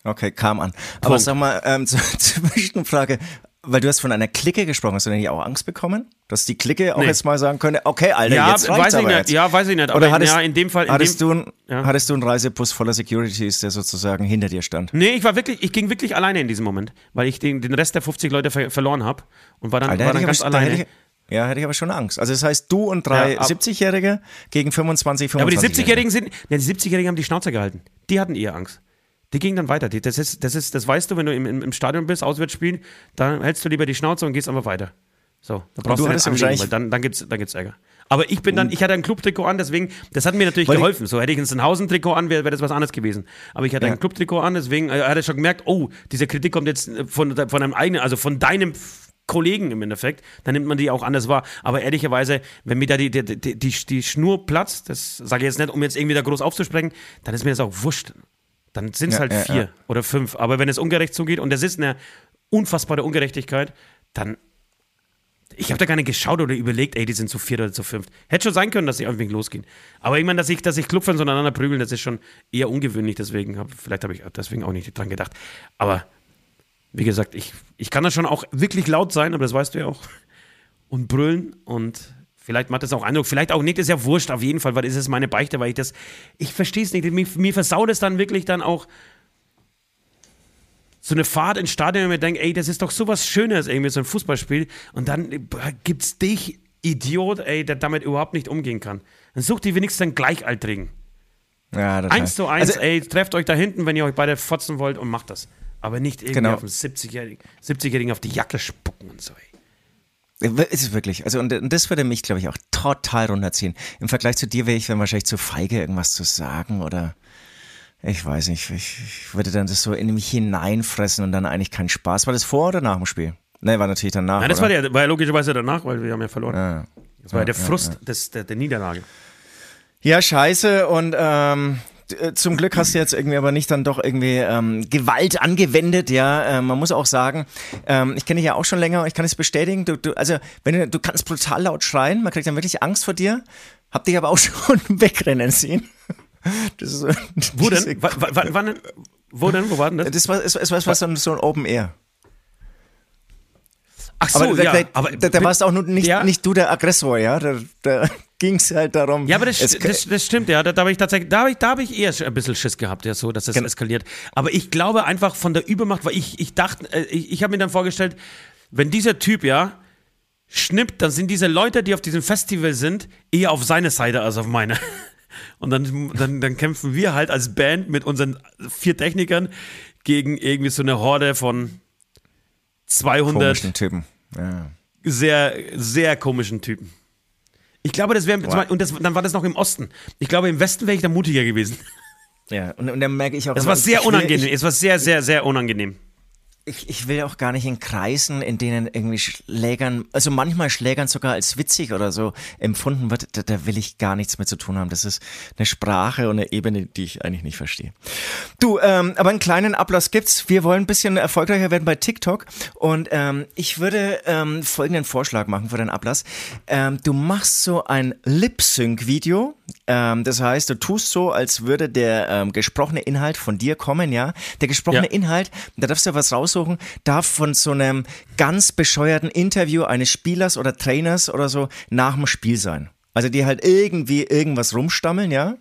Okay, kam an. Punkt. Aber sag mal, ähm, zur Zwischenfrage, weil du hast von einer Clique gesprochen, hast du denn nicht auch Angst bekommen? Dass die Clique auch nee. jetzt mal sagen könnte, okay, Alter, ja, jetzt reicht's aber jetzt. Ja, weiß ich nicht. Oder hattest, ja, in dem Fall, in hattest, dem, du, ja. hattest du einen Reisebus voller Securities, der sozusagen hinter dir stand? Nee, ich war wirklich, ich ging wirklich alleine in diesem Moment, weil ich den, den Rest der fünfzig Leute ver- verloren habe und war dann, Alter, war dann ganz aber, alleine. Da Ja, hätte ich aber schon Angst. Also das heißt, du und drei ja, siebzigjährige gegen fünfundzwanzig, fünfundzwanzig. Ja, aber die siebzigjährigen sind, ja, die siebzigjährigen haben die Schnauze gehalten. Die hatten eher Angst. Die ging dann weiter. Das ist, das ist, das weißt du, wenn du im, im Stadion bist, auswärts spielen, dann hältst du lieber die Schnauze und gehst einfach weiter. So, da brauchst du nicht anlegen, weil dann, dann gibt's, dann gibt's Ärger. Aber ich bin dann, ich hatte ein Clubtrikot an, deswegen, das hat mir natürlich geholfen. So, hätte ich ein Sandhausen-Trikot an, wäre wär das was anderes gewesen. Aber ich hatte ja. ein Clubtrikot an, deswegen äh, hatte ich schon gemerkt, oh, diese Kritik kommt jetzt von, von einem eigenen, also von deinem Kollegen im Endeffekt, dann nimmt man die auch anders wahr. Aber ehrlicherweise, wenn mir da die, die, die, die, die Schnur platzt, das sage ich jetzt nicht, um jetzt irgendwie da groß aufzusprechen, dann ist mir das auch wurscht. Dann sind es ja, halt ja, vier ja. oder fünf. Aber wenn es ungerecht zugeht und das ist eine unfassbare Ungerechtigkeit, dann. Ich habe da gar nicht geschaut oder überlegt, ey, die sind zu vier oder zu fünf. Hätte schon sein können, dass sie irgendwie losgehen. Aber ich meine, dass ich, dass ich Clubfans untereinander prügeln, das ist schon eher ungewöhnlich. Deswegen hab, vielleicht habe ich deswegen auch nicht dran gedacht. Aber wie gesagt, ich, ich kann da schon auch wirklich laut sein, aber das weißt du ja auch. und brüllen und vielleicht macht das auch Eindruck, vielleicht auch nicht, ist ja wurscht auf jeden Fall, weil das ist meine Beichte, weil ich das, ich verstehe es nicht, mir, mir versaut es dann wirklich dann auch so eine Fahrt ins Stadion und mir denke, ey, das ist doch sowas Schönes irgendwie, so ein Fußballspiel und dann gibt's dich, Idiot, ey, der damit überhaupt nicht umgehen kann. Dann sucht ihr wenigstens einen Gleichaltrigen. Ja, das eins heißt. zu eins, also, ey, trefft euch da hinten, wenn ihr euch beide fotzen wollt und macht das. Aber nicht irgendwie genau. auf einen siebzigjährigen, siebzigjährigen auf die Jacke spucken und so. Ist es wirklich. Also, und, und das würde mich, glaube ich, auch total runterziehen. Im Vergleich zu dir wäre ich dann wahrscheinlich zu feige, irgendwas zu sagen oder ich weiß nicht. Ich, ich würde dann das so in mich hineinfressen und dann eigentlich keinen Spaß. War das vor oder nach dem Spiel? Nein, war natürlich danach. Nein, das war ja, war ja logischerweise danach, weil wir haben ja verloren. Ja, das war ja der ja, Frust ja. Des, der, der Niederlage. Ja, scheiße. Und ähm, zum Glück hast du jetzt irgendwie aber nicht dann doch irgendwie ähm, Gewalt angewendet. Ja, äh, man muss auch sagen, ähm, ich kenne dich ja auch schon länger und ich kann es bestätigen. Du, du, also, wenn du, du kannst brutal laut schreien, man kriegt dann wirklich Angst vor dir. Hab dich aber auch schon wegrennen sehen. Das ist, wo das denn? W- w- wann, wo denn? Wo war denn das? Das war, es, es war, war so, ein, so ein Open Air. Ach so, aber ja. Da, aber da, da warst auch nur nicht, ja. nicht du der Aggressor, ja? Da, da ging es halt darum. Ja, aber das, es, das, das stimmt, ja. Da, da habe ich tatsächlich, da habe ich, da hab ich eher ein bisschen Schiss gehabt, ja, so, dass das genau. eskaliert. Aber ich glaube einfach von der Übermacht, weil ich, ich dachte, ich, ich habe mir dann vorgestellt, wenn dieser Typ, ja, schnippt, dann sind diese Leute, die auf diesem Festival sind, eher auf seine Seite als auf meine. Und dann, dann, dann kämpfen wir halt als Band mit unseren vier Technikern gegen irgendwie so eine Horde von zweihundert Typen. Ja. Sehr, sehr komischen Typen. Ich glaube, das wäre. Wow. Und das, dann war das noch im Osten. Ich glaube, im Westen wäre ich da mutiger gewesen. Ja, und, und dann merke ich auch. Es war sehr unangenehm. Es war sehr, sehr, sehr unangenehm. Ich, ich will auch gar nicht in Kreisen, in denen irgendwie Schlägern, also manchmal Schlägern sogar als witzig oder so empfunden wird, da, da will ich gar nichts mit zu tun haben. Das ist eine Sprache und eine Ebene, die ich eigentlich nicht verstehe. Du, ähm, aber einen kleinen Ablass gibt's. Wir wollen ein bisschen erfolgreicher werden bei TikTok und ähm, ich würde ähm, folgenden Vorschlag machen für den Ablass. Ähm, du machst so ein Lip-Sync-Video, ähm, das heißt, du tust so, als würde der ähm, gesprochene Inhalt von dir kommen, ja? Der gesprochene ja. Inhalt, da darfst du was raus suchen, darf von so einem ganz bescheuerten Interview eines Spielers oder Trainers oder so nach dem Spiel sein. Also die halt irgendwie irgendwas rumstammeln, ja?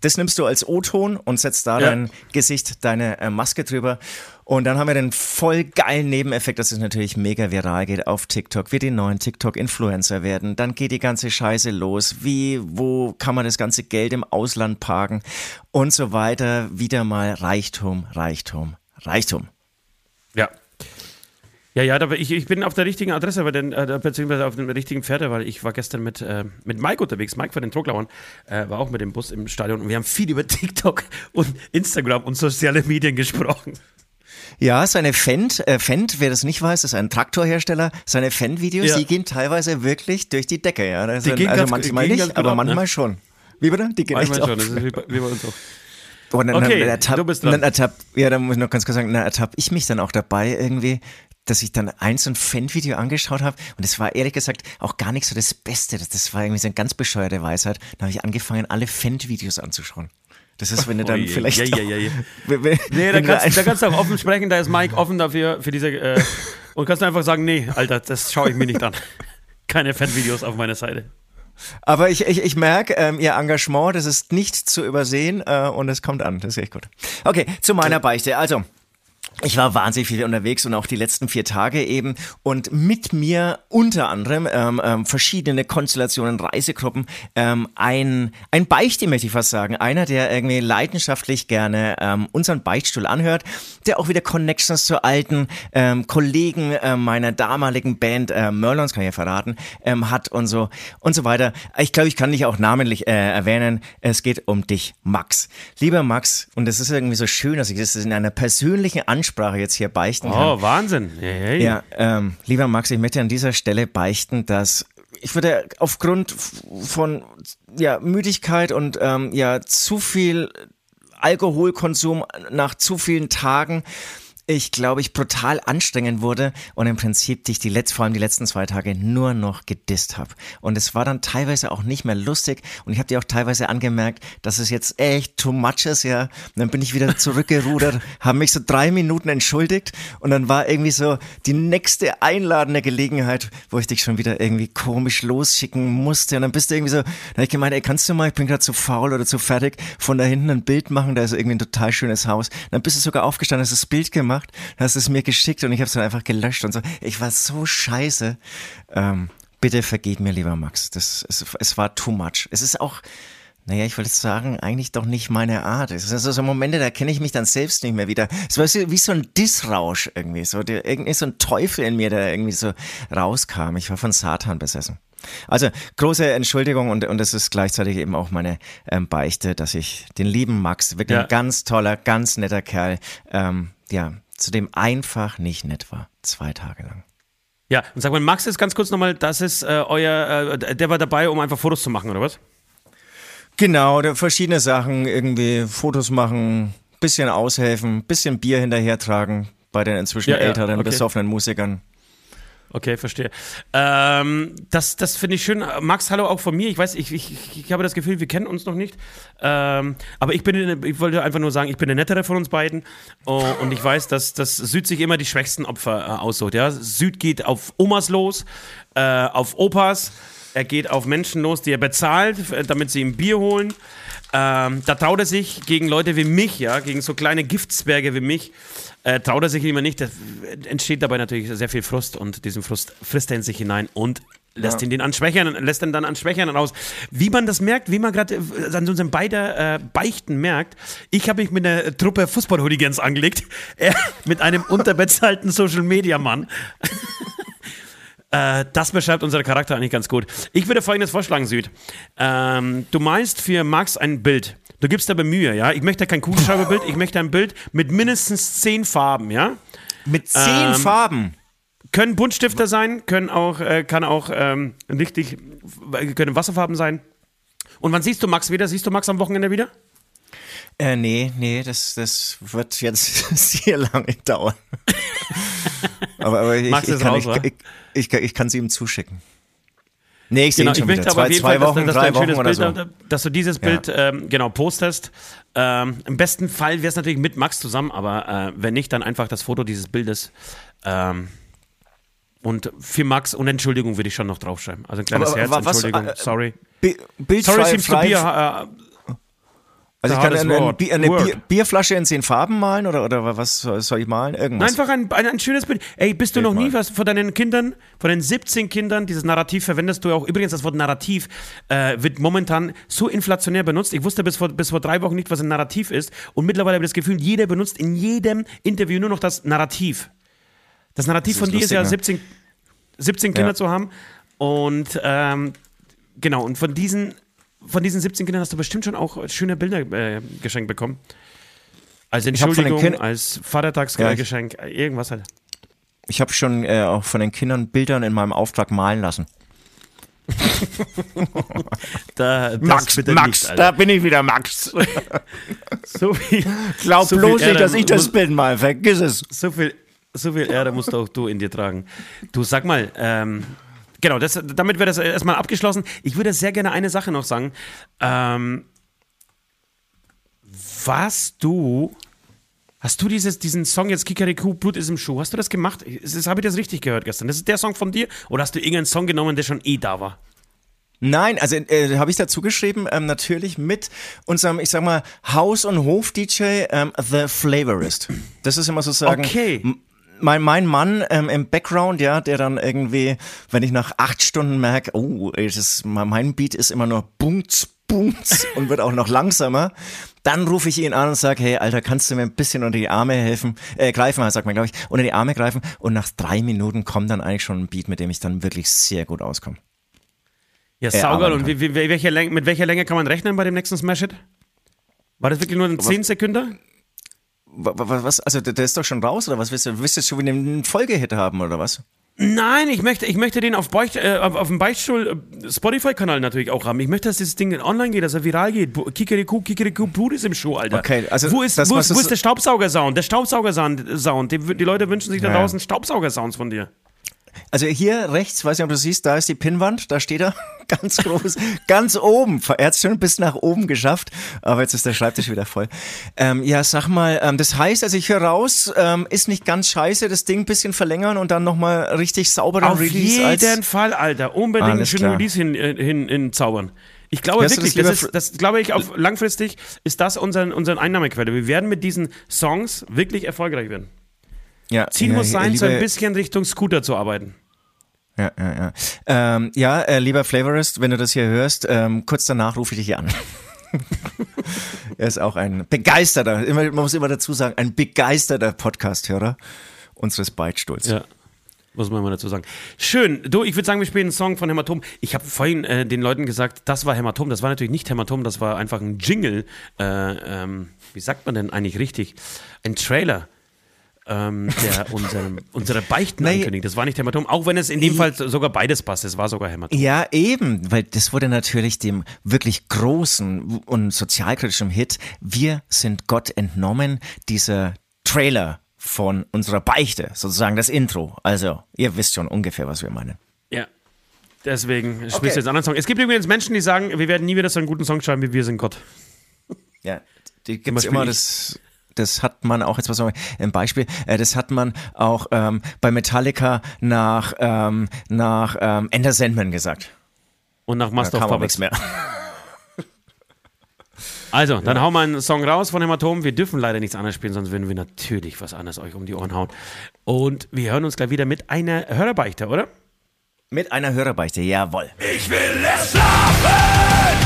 Das nimmst du als O-Ton und setzt da ja. dein Gesicht, deine äh, Maske drüber. Und dann haben wir den voll geilen Nebeneffekt, dass es natürlich mega viral geht auf TikTok. Wir den neuen TikTok-Influencer werden. Dann geht die ganze Scheiße los. Wie, wo kann man das ganze Geld im Ausland parken? Und so weiter. Wieder mal Reichtum, Reichtum, Reichtum. Ja. Ja, ja, da, ich, ich bin auf der richtigen Adresse, weil den, äh, beziehungsweise auf dem richtigen Pferde, weil ich war gestern mit, äh, mit Mike unterwegs. Mike von den Troglauern äh, war auch mit dem Bus im Stadion und wir haben viel über TikTok und Instagram und soziale Medien gesprochen. Ja, seine Fendt, äh, Fendt, wer das nicht weiß, ist ein Traktorhersteller. Seine Fendt-Videos, ja. die gehen teilweise wirklich durch die Decke. Ja, das die sind, gehen also ganz, manchmal gehen nicht, ganz aber ab, manchmal ne? schon. Wie bitte? Die gehen manchmal echt schon, auf. Das ist wie bei, wie bei uns auch. Oh, dann, okay, dann ertapp, du bist dran. Dann ertapp, ja, dann muss ich noch ganz kurz sagen, dann ertapp ich mich dann auch dabei irgendwie, dass ich dann eins so ein Fan-Video angeschaut habe und es war ehrlich gesagt auch gar nicht so das Beste, das, das war irgendwie so eine ganz bescheuerte Weisheit, da habe ich angefangen, alle Fan-Videos anzuschauen. Das ist, wenn du dann oh, yeah, vielleicht... Yeah, yeah, yeah. Auch, wenn, wenn, nee, da kannst, da kannst du auch offen sprechen, da ist Mike offen dafür, für diese... Äh, und kannst du einfach sagen, nee, Alter, das schaue ich mir nicht an. Keine Fan-Videos auf meiner Seite. Aber ich, ich, ich merke, ähm, ihr Engagement, das ist nicht zu übersehen äh, und es kommt an, das ist echt gut. Okay, zu meiner Beichte. Also, ich war wahnsinnig viel unterwegs und auch die letzten vier Tage eben und mit mir unter anderem ähm, ähm, verschiedene Konstellationen, Reisegruppen, ähm, ein, ein Beichte möchte ich fast sagen, einer, der irgendwie leidenschaftlich gerne ähm, unseren Beichtstuhl anhört, der auch wieder Connections zu alten ähm, Kollegen äh, meiner damaligen Band äh, Merlons, kann ich ja verraten, ähm, hat und so und so weiter. Ich glaube, ich kann dich auch namentlich äh, erwähnen, es geht um dich, Max. Lieber Max, und das ist irgendwie so schön, dass ich das in einer persönlichen Ansprache Sprache jetzt hier beichten kann. Oh, Wahnsinn. Hey, hey. Ja, ähm, lieber Max, ich möchte an dieser Stelle beichten, dass ich würde aufgrund von ja, Müdigkeit und ähm, ja, zu viel Alkoholkonsum nach zu vielen Tagen ich glaube ich brutal anstrengend wurde und im Prinzip dich die letzten, vor allem die letzten zwei Tage nur noch gedisst habe. Und es war dann teilweise auch nicht mehr lustig und ich habe dir auch teilweise angemerkt, dass es jetzt echt too much ist, ja. Und dann bin ich wieder zurückgerudert, habe mich so drei Minuten entschuldigt und dann war irgendwie so die nächste einladende Gelegenheit, wo ich dich schon wieder irgendwie komisch losschicken musste und dann bist du irgendwie so, da habe ich gemeint, ey, kannst du mal, ich bin gerade zu faul oder zu fertig, von da hinten ein Bild machen, da ist irgendwie ein total schönes Haus. Und dann bist du sogar aufgestanden, hast das Bild gemacht, hast es mir geschickt und ich habe es dann einfach gelöscht und so. Ich war so scheiße. Ähm, bitte vergeht mir, lieber Max. Das, es, es war too much. Es ist auch, naja, ich wollte sagen, eigentlich doch nicht meine Art. Es sind so, so Momente, da kenne ich mich dann selbst nicht mehr wieder. Es war wie so ein Dissrausch irgendwie. So, der, irgendwie so ein Teufel in mir, der irgendwie so rauskam. Ich war von Satan besessen. Also, große Entschuldigung und, und das ist gleichzeitig eben auch meine ähm, Beichte, dass ich den lieben Max, wirklich ja. ein ganz toller, ganz netter Kerl, ähm, ja, zu dem einfach nicht nett war, zwei Tage lang. Ja, und sag mal, Max ist ganz kurz nochmal, das ist äh, euer, äh, der war dabei, um einfach Fotos zu machen, oder was? Genau, verschiedene Sachen, irgendwie Fotos machen, bisschen aushelfen, bisschen Bier hinterhertragen bei den inzwischen ja, älteren, ja, okay. besoffenen Musikern. Okay, verstehe. Ähm, das das finde ich schön. Max, hallo auch von mir. Ich weiß, ich, ich, ich habe das Gefühl, wir kennen uns noch nicht. Ähm, aber ich bin, ich wollte einfach nur sagen, ich bin der Nettere von uns beiden. Oh, und ich weiß, dass, dass Süd sich immer die schwächsten Opfer äh, aussucht. Ja? Süd geht auf Omas los, äh, auf Opas. Er geht auf Menschen los, die er bezahlt, damit sie ihm Bier holen. Ähm, da traut er sich gegen Leute wie mich, ja, gegen so kleine Giftzwerge wie mich, äh, traut er sich immer nicht. Da entsteht dabei natürlich sehr viel Frust und diesen Frust frisst er in sich hinein und lässt ja. ihn den an Schwächern, lässt ihn dann an Schwächern raus. Wie man das merkt, wie man gerade an unseren beider äh, Beichten merkt, ich habe mich mit einer Truppe Fußball-Hooligans angelegt, äh, mit einem unterbezahlten Social-Media-Mann. Äh, das beschreibt unseren Charakter eigentlich ganz gut. Ich würde Folgendes vorschlagen, Süd. Ähm, du meinst für Max ein Bild. Du gibst dabei Mühe, ja? Ich möchte kein Kugelschreiberbild, ich möchte ein Bild mit mindestens zehn Farben, ja? Mit zehn ähm, Farben? Können Buntstifter sein, können auch, äh, kann auch ähm, richtig, können Wasserfarben sein. Und wann siehst du Max wieder? Siehst du Max am Wochenende wieder? Äh, nee, nee, das, das wird jetzt sehr lange dauern. aber, aber ich, Max ich, ist kann, raus, ich, ich, ich, ich kann sie ihm zuschicken. Nee, ich sehe genau, ihn schon wieder. Zwei, zwei Fall, Wochen, dass, dass drei Wochen oder Bild, so. Dass du dieses ja. Bild ähm, genau postest. Ähm, im besten Fall wäre es natürlich mit Max zusammen, aber äh, wenn nicht, dann einfach das Foto dieses Bildes. Ähm, und für Max und Entschuldigung würde ich schon noch draufschreiben. Also ein kleines aber, Herz, aber was, Entschuldigung, äh, sorry. B- Bild sorry, seems to be a, uh, Also ich kann eine, eine, Bier, eine Bier, Bierflasche in zehn Farben malen oder, oder was soll ich malen? Irgendwas. Einfach ein, ein, ein schönes Bild. Ey, bist du ich noch mal. nie was von deinen Kindern, von den siebzehn Kindern, dieses Narrativ verwendest du ja auch. Übrigens, das Wort Narrativ äh, wird momentan so inflationär benutzt. Ich wusste bis vor, bis vor drei Wochen nicht, was ein Narrativ ist. Und mittlerweile habe ich das Gefühl, jeder benutzt in jedem Interview nur noch das Narrativ. Das Narrativ das von dir lustig, ist ja siebzehn, siebzehn Kinder ja. zu haben. Und ähm, genau, und von diesen... Von diesen siebzehn Kindern hast du bestimmt schon auch schöne Bilder äh, geschenkt bekommen. Als Entschuldigung, kind- als Vatertagsgeschenk, ja, irgendwas halt. Ich habe schon äh, auch von den Kindern Bildern in meinem Auftrag malen lassen. da, Max, Max, nicht, da bin ich wieder Max. so viel, Glaub so bloß nicht, dass ich das muss, Bild mal vergiss es. So viel, so viel Erde musst auch du in dir tragen. Du, sag mal, ähm... Genau, das, damit wäre das erstmal abgeschlossen. Ich würde sehr gerne eine Sache noch sagen. Ähm, was du, hast du dieses, diesen Song jetzt Kikariku, Blut ist im Schuh, hast du das gemacht? Habe ich das richtig gehört gestern? Das ist der Song von dir? Oder hast du irgendeinen Song genommen, der schon eh da war? Nein, also äh, habe ich dazu geschrieben, ähm, natürlich mit unserem, ich sag mal, Haus- und Hof-D J, ähm, The Flavorist. Das ist immer sozusagen... Okay. M- Mein, mein Mann ähm, im Background, ja, der dann irgendwie, wenn ich nach acht Stunden merke, oh, ey, das ist, mein Beat ist immer nur Bunks, Bunks und wird auch noch langsamer, dann rufe ich ihn an und sage, hey, Alter, kannst du mir ein bisschen unter die Arme helfen, äh, greifen, sagt man, glaube ich, unter die Arme greifen und nach drei Minuten kommt dann eigentlich schon ein Beat, mit dem ich dann wirklich sehr gut auskomme. Ja, äh, saugeil. Und wie, wie, welche Läng- mit welcher Länge kann man rechnen bei dem nächsten Smash-Hit? War das wirklich nur ein zehn-Sekünder? Was, also der ist doch schon raus, oder was? Willst du, willst du jetzt schon wieder einen Folgehit haben, oder was? Nein, ich möchte, ich möchte den auf, Beicht, äh, auf, auf dem Beichtstuhl-Spotify-Kanal äh, natürlich auch haben. Ich möchte, dass dieses Ding online geht, dass er viral geht. Kikeriku, Kikeriku, Blut ist im Schuh, Alter. Okay, also wo ist, das, wo ist, wo ist der Staubsauger-Sound? Der Staubsauger-Sound. Die, die Leute wünschen sich da draußen ja. Staubsauger-Sounds von dir. Also hier rechts, weiß nicht, ob du siehst, da ist die Pinnwand, da steht er ganz groß, ganz oben. Er hat es schon bis nach oben geschafft, aber jetzt ist der Schreibtisch wieder voll. Ähm, ja, sag mal, ähm, das heißt, also ich höre raus, ähm, ist nicht ganz scheiße, das Ding ein bisschen verlängern und dann nochmal richtig sauberen Auf Release. Auf jeden Fall, Alter, unbedingt einen schönen klar. Release hin, hin, hin zaubern. Ich glaube Hörst wirklich, das, das, ist, das glaube ich, auf langfristig ist das unseren, unseren Einnahmequelle. Wir werden mit diesen Songs wirklich erfolgreich werden. Ja, Ziel ja, muss sein, so ein bisschen Richtung Scooter zu arbeiten. Ja, ja, ja. Ähm, ja, äh, lieber Flavorist, wenn du das hier hörst, ähm, kurz danach rufe ich dich hier an. Er ist auch ein begeisterter, immer, man muss immer dazu sagen, ein begeisterter Podcast-Hörer unseres Beichtstuhls. Ja, muss man immer dazu sagen. Schön, du, ich würde sagen, wir spielen einen Song von Hämatom. Ich habe vorhin äh, den Leuten gesagt, das war Hämatom, das war natürlich nicht Hämatom, das war einfach ein Jingle. Äh, ähm, wie sagt man denn eigentlich richtig? Ein Trailer. Ähm, der unsere, unsere Beichten naja. ankündigt. Das war nicht Hämatom, auch wenn es in dem Fall sogar beides passt. Es war sogar Hämatom. Ja, eben, weil das wurde natürlich dem wirklich großen und sozialkritischen Hit Wir sind Gott entnommen, dieser Trailer von unserer Beichte, sozusagen das Intro. Also, ihr wisst schon ungefähr, was wir meinen. Ja, deswegen spielst okay. du jetzt einen anderen Song. Es gibt übrigens Menschen, die sagen, wir werden nie wieder so einen guten Song schreiben wie Wir sind Gott. Ja, die gibt es immer das... Das hat man auch, jetzt was mal ein Beispiel, das hat man auch ähm, bei Metallica nach, ähm, nach ähm, Enter Sandman gesagt. Und nach Master of Puppets. Mehr. Also, dann ja. hauen wir einen Song raus von Hämatom. Wir dürfen leider nichts anderes spielen, sonst würden wir natürlich was anderes euch um die Ohren hauen. Und wir hören uns gleich wieder mit einer Hörerbeichte, oder? Mit einer Hörerbeichte, jawohl. Ich will es schlafen,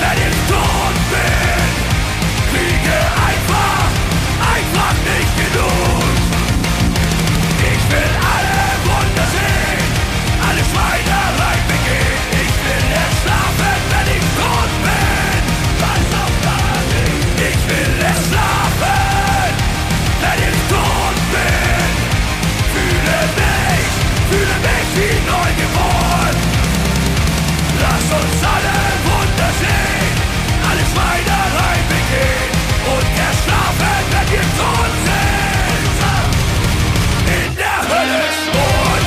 wenn ich tot bin, kriege einfach Mach nicht genug. Ich will alle Wunder sehen, alle Schweinerei begehen. Ich will erst schlafen, wenn ich tot bin. Was auch da nicht. Ich will erst schlafen, wenn ich tot bin. Fühle mich, fühle mich wie neu geboren. Lass uns alle Wunder sehen, alle Schweinerei begehen. Und erst schlafen, wenn wir tot sind, in der Hölle schon.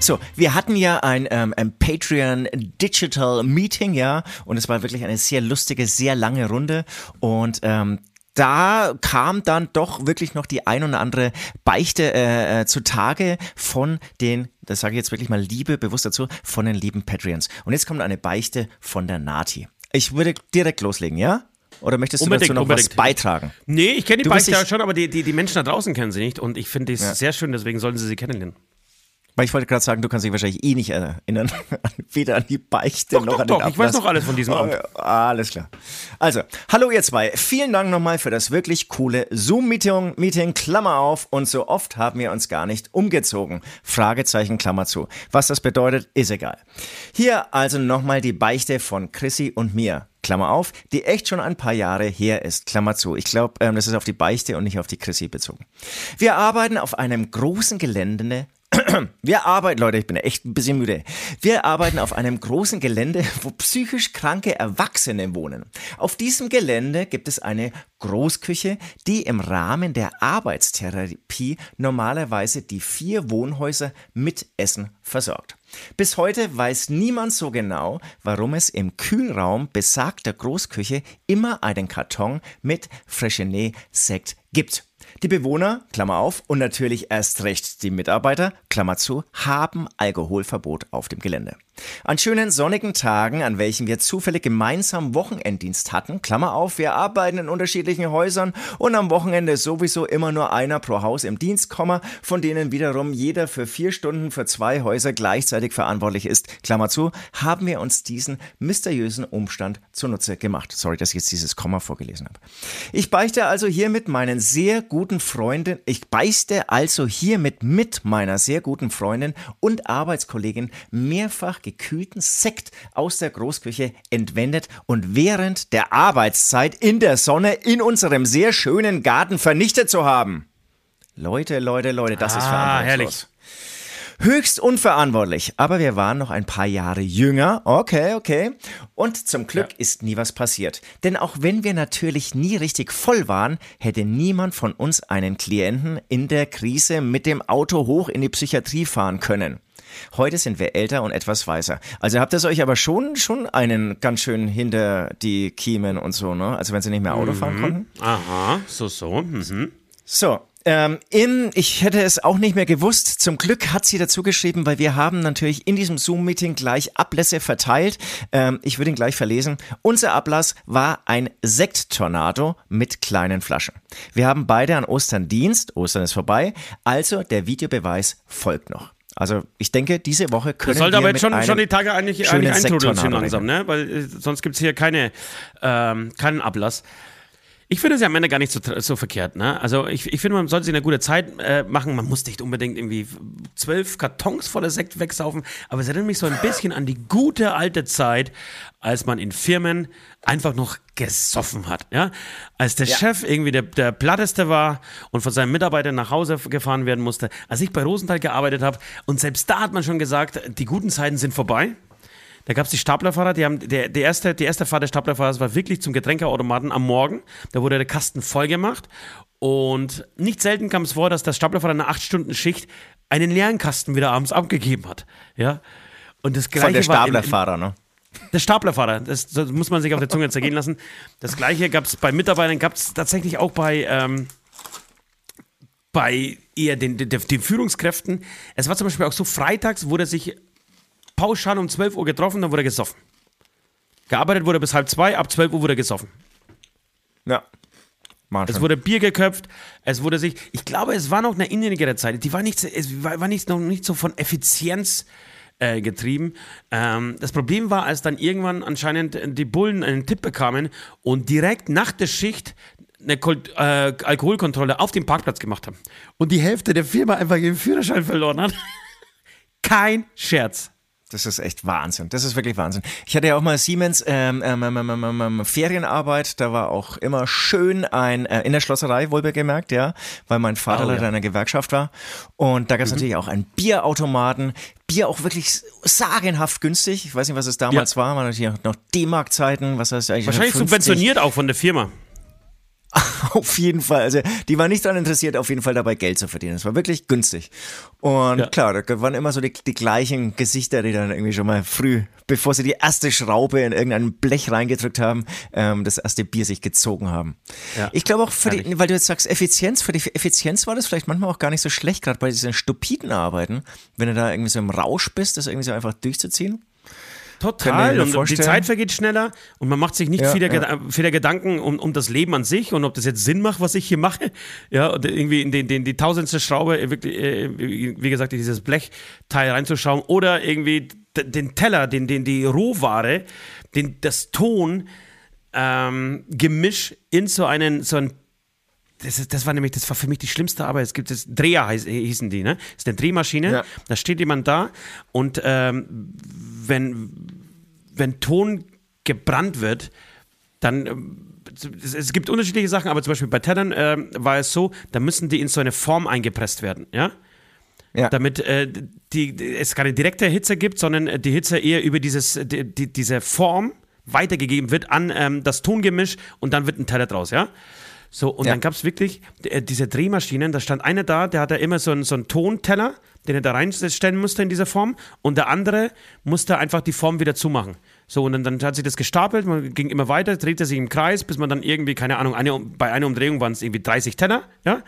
So, wir hatten ja ein, ähm, ein Patreon Digital Meeting, ja, und es war wirklich eine sehr lustige, sehr lange Runde und ähm, da kam dann doch wirklich noch die ein oder andere Beichte äh, zutage von den, das sage ich jetzt wirklich mal liebe, bewusst dazu, von den lieben Patreons. Und jetzt kommt eine Beichte von der Nati. Ich würde direkt loslegen, ja? Oder möchtest du unbedingt, dazu noch unbedingt. was beitragen? Nee, ich kenne die du Beichte ja schon, aber die, die, die Menschen da draußen kennen sie nicht. Und ich finde es ja. sehr schön, deswegen sollen sie sie kennenlernen. Weil ich wollte gerade sagen, du kannst dich wahrscheinlich eh nicht erinnern, weder an die Beichte doch, noch doch, an den Ablass. Doch, ich weiß noch alles von diesem Abend. Oh, alles klar. Also, hallo ihr zwei. Vielen Dank nochmal für das wirklich coole Zoom-Meeting, Meeting, Klammer auf. Und so oft haben wir uns gar nicht umgezogen. Fragezeichen, Klammer zu. Was das bedeutet, ist egal. Hier also nochmal die Beichte von Chrissy und mir. Klammer auf, die echt schon ein paar Jahre her ist, Klammer zu. Ich glaube, ähm, das ist auf die Beichte und nicht auf die Chrissy bezogen. Wir arbeiten auf einem großen Gelände. Wir arbeiten, Leute, ich bin echt ein bisschen müde. Wir arbeiten auf einem großen Gelände, wo psychisch kranke Erwachsene wohnen. Auf diesem Gelände gibt es eine Großküche, die im Rahmen der Arbeitstherapie normalerweise die vier Wohnhäuser mit Essen versorgt. Bis heute weiß niemand so genau, warum es im Kühlraum besagter Großküche immer einen Karton mit Freshenet-Sekt gibt. Die Bewohner, Klammer auf, und natürlich erst recht die Mitarbeiter, Klammer zu, haben Alkoholverbot auf dem Gelände. An schönen sonnigen Tagen, an welchen wir zufällig gemeinsam Wochenenddienst hatten, Klammer auf, wir arbeiten in unterschiedlichen Häusern und am Wochenende sowieso immer nur einer pro Haus im Dienst, von denen wiederum jeder für vier Stunden für zwei Häuser gleichzeitig verantwortlich ist, Klammer zu, haben wir uns diesen mysteriösen Umstand zunutze gemacht. Sorry, dass ich jetzt dieses Komma vorgelesen habe. Ich beichte also hiermit meinen sehr guten Freundin, ich beißte also hiermit mit meiner sehr guten Freundin und Arbeitskollegin mehrfach gekühlten Sekt aus der Großküche entwendet und während der Arbeitszeit in der Sonne in unserem sehr schönen Garten vernichtet zu haben. Leute, Leute, Leute, das ah, ist verantwortungslos. Herrlich. Höchst unverantwortlich, aber wir waren noch ein paar Jahre jünger, okay, okay. Und zum Glück ja. ist nie was passiert. Denn auch wenn wir natürlich nie richtig voll waren, hätte niemand von uns einen Klienten in der Krise mit dem Auto hoch in die Psychiatrie fahren können. Heute sind wir älter und etwas weiser. Also habt ihr euch aber schon, schon einen ganz schön hinter die Kiemen und so, ne? Also wenn sie nicht mehr Auto mhm. fahren konnten. Aha, so, so. Mhm. So. Ähm, in, ich hätte es auch nicht mehr gewusst, zum Glück hat sie dazu geschrieben, weil wir haben natürlich in diesem Zoom-Meeting gleich Ablässe verteilt. Ähm, ich würde ihn gleich verlesen. Unser Ablass war ein Sekttornado mit kleinen Flaschen. Wir haben beide an Ostern Dienst, Ostern ist vorbei, also der Videobeweis folgt noch. Also ich denke, diese Woche können wir mit einem schönen Sekttornado. Das sollte aber jetzt schon, schon die Tage eigentlich, eigentlich eintrudeln hier langsam, ne? Weil äh, sonst gibt es hier keine, ähm, keinen Ablass. Ich finde es ja am Ende gar nicht so, so verkehrt, ne? Also ich, ich finde, man sollte sich eine gute Zeit äh, machen. Man muss nicht unbedingt irgendwie zwölf Kartons voller Sekt wegsaufen. Aber es erinnert mich so ein bisschen an die gute alte Zeit, als man in Firmen einfach noch gesoffen hat, ja? Als der ja. Chef irgendwie der, der platteste war und von seinen Mitarbeitern nach Hause gefahren werden musste. Als ich bei Rosenthal gearbeitet habe und selbst da hat man schon gesagt, die guten Zeiten sind vorbei. Da gab es die Staplerfahrer, die haben, der, der erste, die erste Fahrt der Staplerfahrer war wirklich zum Getränkeautomaten am Morgen. Da wurde der Kasten voll gemacht. Und nicht selten kam es vor, dass der Staplerfahrer in einer acht-Stunden-Schicht einen leeren Kasten wieder abends abgegeben hat. Ja? Und das Gleiche von der Staplerfahrer, war im, im, ne? Der Staplerfahrer, das, das muss man sich auf der Zunge zergehen lassen. Das Gleiche gab es bei Mitarbeitern, gab es tatsächlich auch bei, ähm, bei eher den, den, den Führungskräften. Es war zum Beispiel auch so, freitags wurde sich pauschal um zwölf Uhr getroffen, dann wurde er gesoffen. Gearbeitet wurde bis halb zwei, ab zwölf Uhr wurde er gesoffen. Ja. Martin. Es wurde Bier geköpft, es wurde sich, ich glaube, es war noch eine innigere Zeit, die war nicht, es war, war nicht, noch nicht so von Effizienz äh, getrieben. Ähm, das Problem war, als dann irgendwann anscheinend die Bullen einen Tipp bekamen und direkt nach der Schicht eine Kol- äh, Alkoholkontrolle auf dem Parkplatz gemacht haben. Und die Hälfte der Firma einfach ihren Führerschein verloren hat. Kein Scherz. Das ist echt Wahnsinn. Das ist wirklich Wahnsinn. Ich hatte ja auch mal Siemens ähm, ähm, ähm, ähm, Ferienarbeit. Da war auch immer schön ein, äh, in der Schlosserei, wohlbemerkt, ja, weil mein Vater leider oh, ja. in einer Gewerkschaft war. Und da gab es mhm. natürlich auch einen Bierautomaten. Bier auch wirklich sagenhaft günstig. Ich weiß nicht, was es damals ja. war. Man hatte noch D-Mark-Zeiten. Was heißt eigentlich? Wahrscheinlich subventioniert auch von der Firma. Auf jeden Fall, also die waren nicht daran interessiert, auf jeden Fall dabei Geld zu verdienen. Es war wirklich günstig. Und ja. klar, da waren immer so die, die gleichen Gesichter, die dann irgendwie schon mal früh, bevor sie die erste Schraube in irgendein Blech reingedrückt haben, ähm, das erste Bier sich gezogen haben. Ja. Ich glaube auch, für die, weil du jetzt sagst Effizienz, für die Effizienz war das vielleicht manchmal auch gar nicht so schlecht, gerade bei diesen stupiden Arbeiten, wenn du da irgendwie so im Rausch bist, das irgendwie so einfach durchzuziehen. Total, und die Zeit vergeht schneller und man macht sich nicht ja, viele, ja. Geda- viele Gedanken um, um das Leben an sich und ob das jetzt Sinn macht, was ich hier mache. Ja, und irgendwie in den, den, die tausendste Schraube, wirklich, wie gesagt, in dieses Blechteil reinzuschauen oder irgendwie den Teller, den, den, die Rohware, den, das Ton, ähm, Gemisch in so einen, so einen Das, ist, das war nämlich, das war für mich die schlimmste Arbeit. Es gibt das Dreher, hießen die, ne? Das ist eine Drehmaschine. Ja. Da steht jemand da und ähm, wenn, wenn Ton gebrannt wird, dann äh, es, es gibt unterschiedliche Sachen, aber zum Beispiel bei Tellern äh, war es so, da müssen die in so eine Form eingepresst werden, ja? Ja. Damit äh, die, die, es keine direkte Hitze gibt, sondern die Hitze eher über dieses, die, die, diese Form weitergegeben wird an ähm, das Tongemisch und dann wird ein Teller draus, ja? So, und ja. dann gab es wirklich äh, diese Drehmaschinen, da stand einer da, der hatte immer so einen, so einen Tonteller, den er da reinstellen musste in dieser Form und der andere musste einfach die Form wieder zumachen. So, und dann, dann hat sich das gestapelt, man ging immer weiter, drehte sich im Kreis, bis man dann irgendwie, keine Ahnung, eine, bei einer Umdrehung waren es irgendwie dreißig Teller, ja,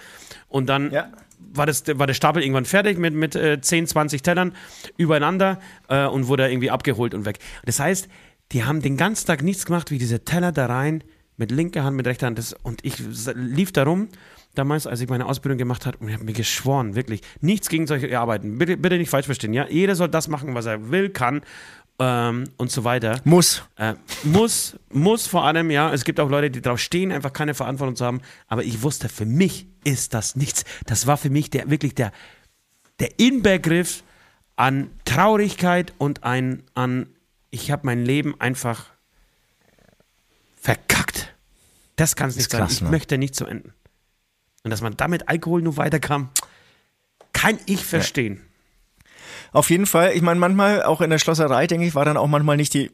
und dann ja. war, das, war der Stapel irgendwann fertig mit, mit äh, zehn, zwanzig Tellern übereinander äh, und wurde irgendwie abgeholt und weg. Das heißt, die haben den ganzen Tag nichts gemacht, wie diese Teller da rein, mit linker Hand, mit rechter Hand. Das, und ich lief da rum, damals, als ich meine Ausbildung gemacht habe, und ich habe mir geschworen, wirklich, nichts gegen solche Arbeiten. Bitte, bitte nicht falsch verstehen, ja? Jeder soll das machen, was er will, kann ähm, und so weiter. Muss. Äh, muss, muss vor allem, ja. Es gibt auch Leute, die drauf stehen, einfach keine Verantwortung zu haben. Aber ich wusste, für mich ist das nichts. Das war für mich der, wirklich der, der Inbegriff an Traurigkeit und ein, an, ich habe mein Leben einfach verkackt. Das kann es nicht sein. Krass, ich ne? möchte nicht zu enden. Und dass man damit Alkohol nur weiterkam, kann ich verstehen. Ja. Auf jeden Fall, ich meine, manchmal, auch in der Schlosserei, denke ich, war dann auch manchmal nicht die,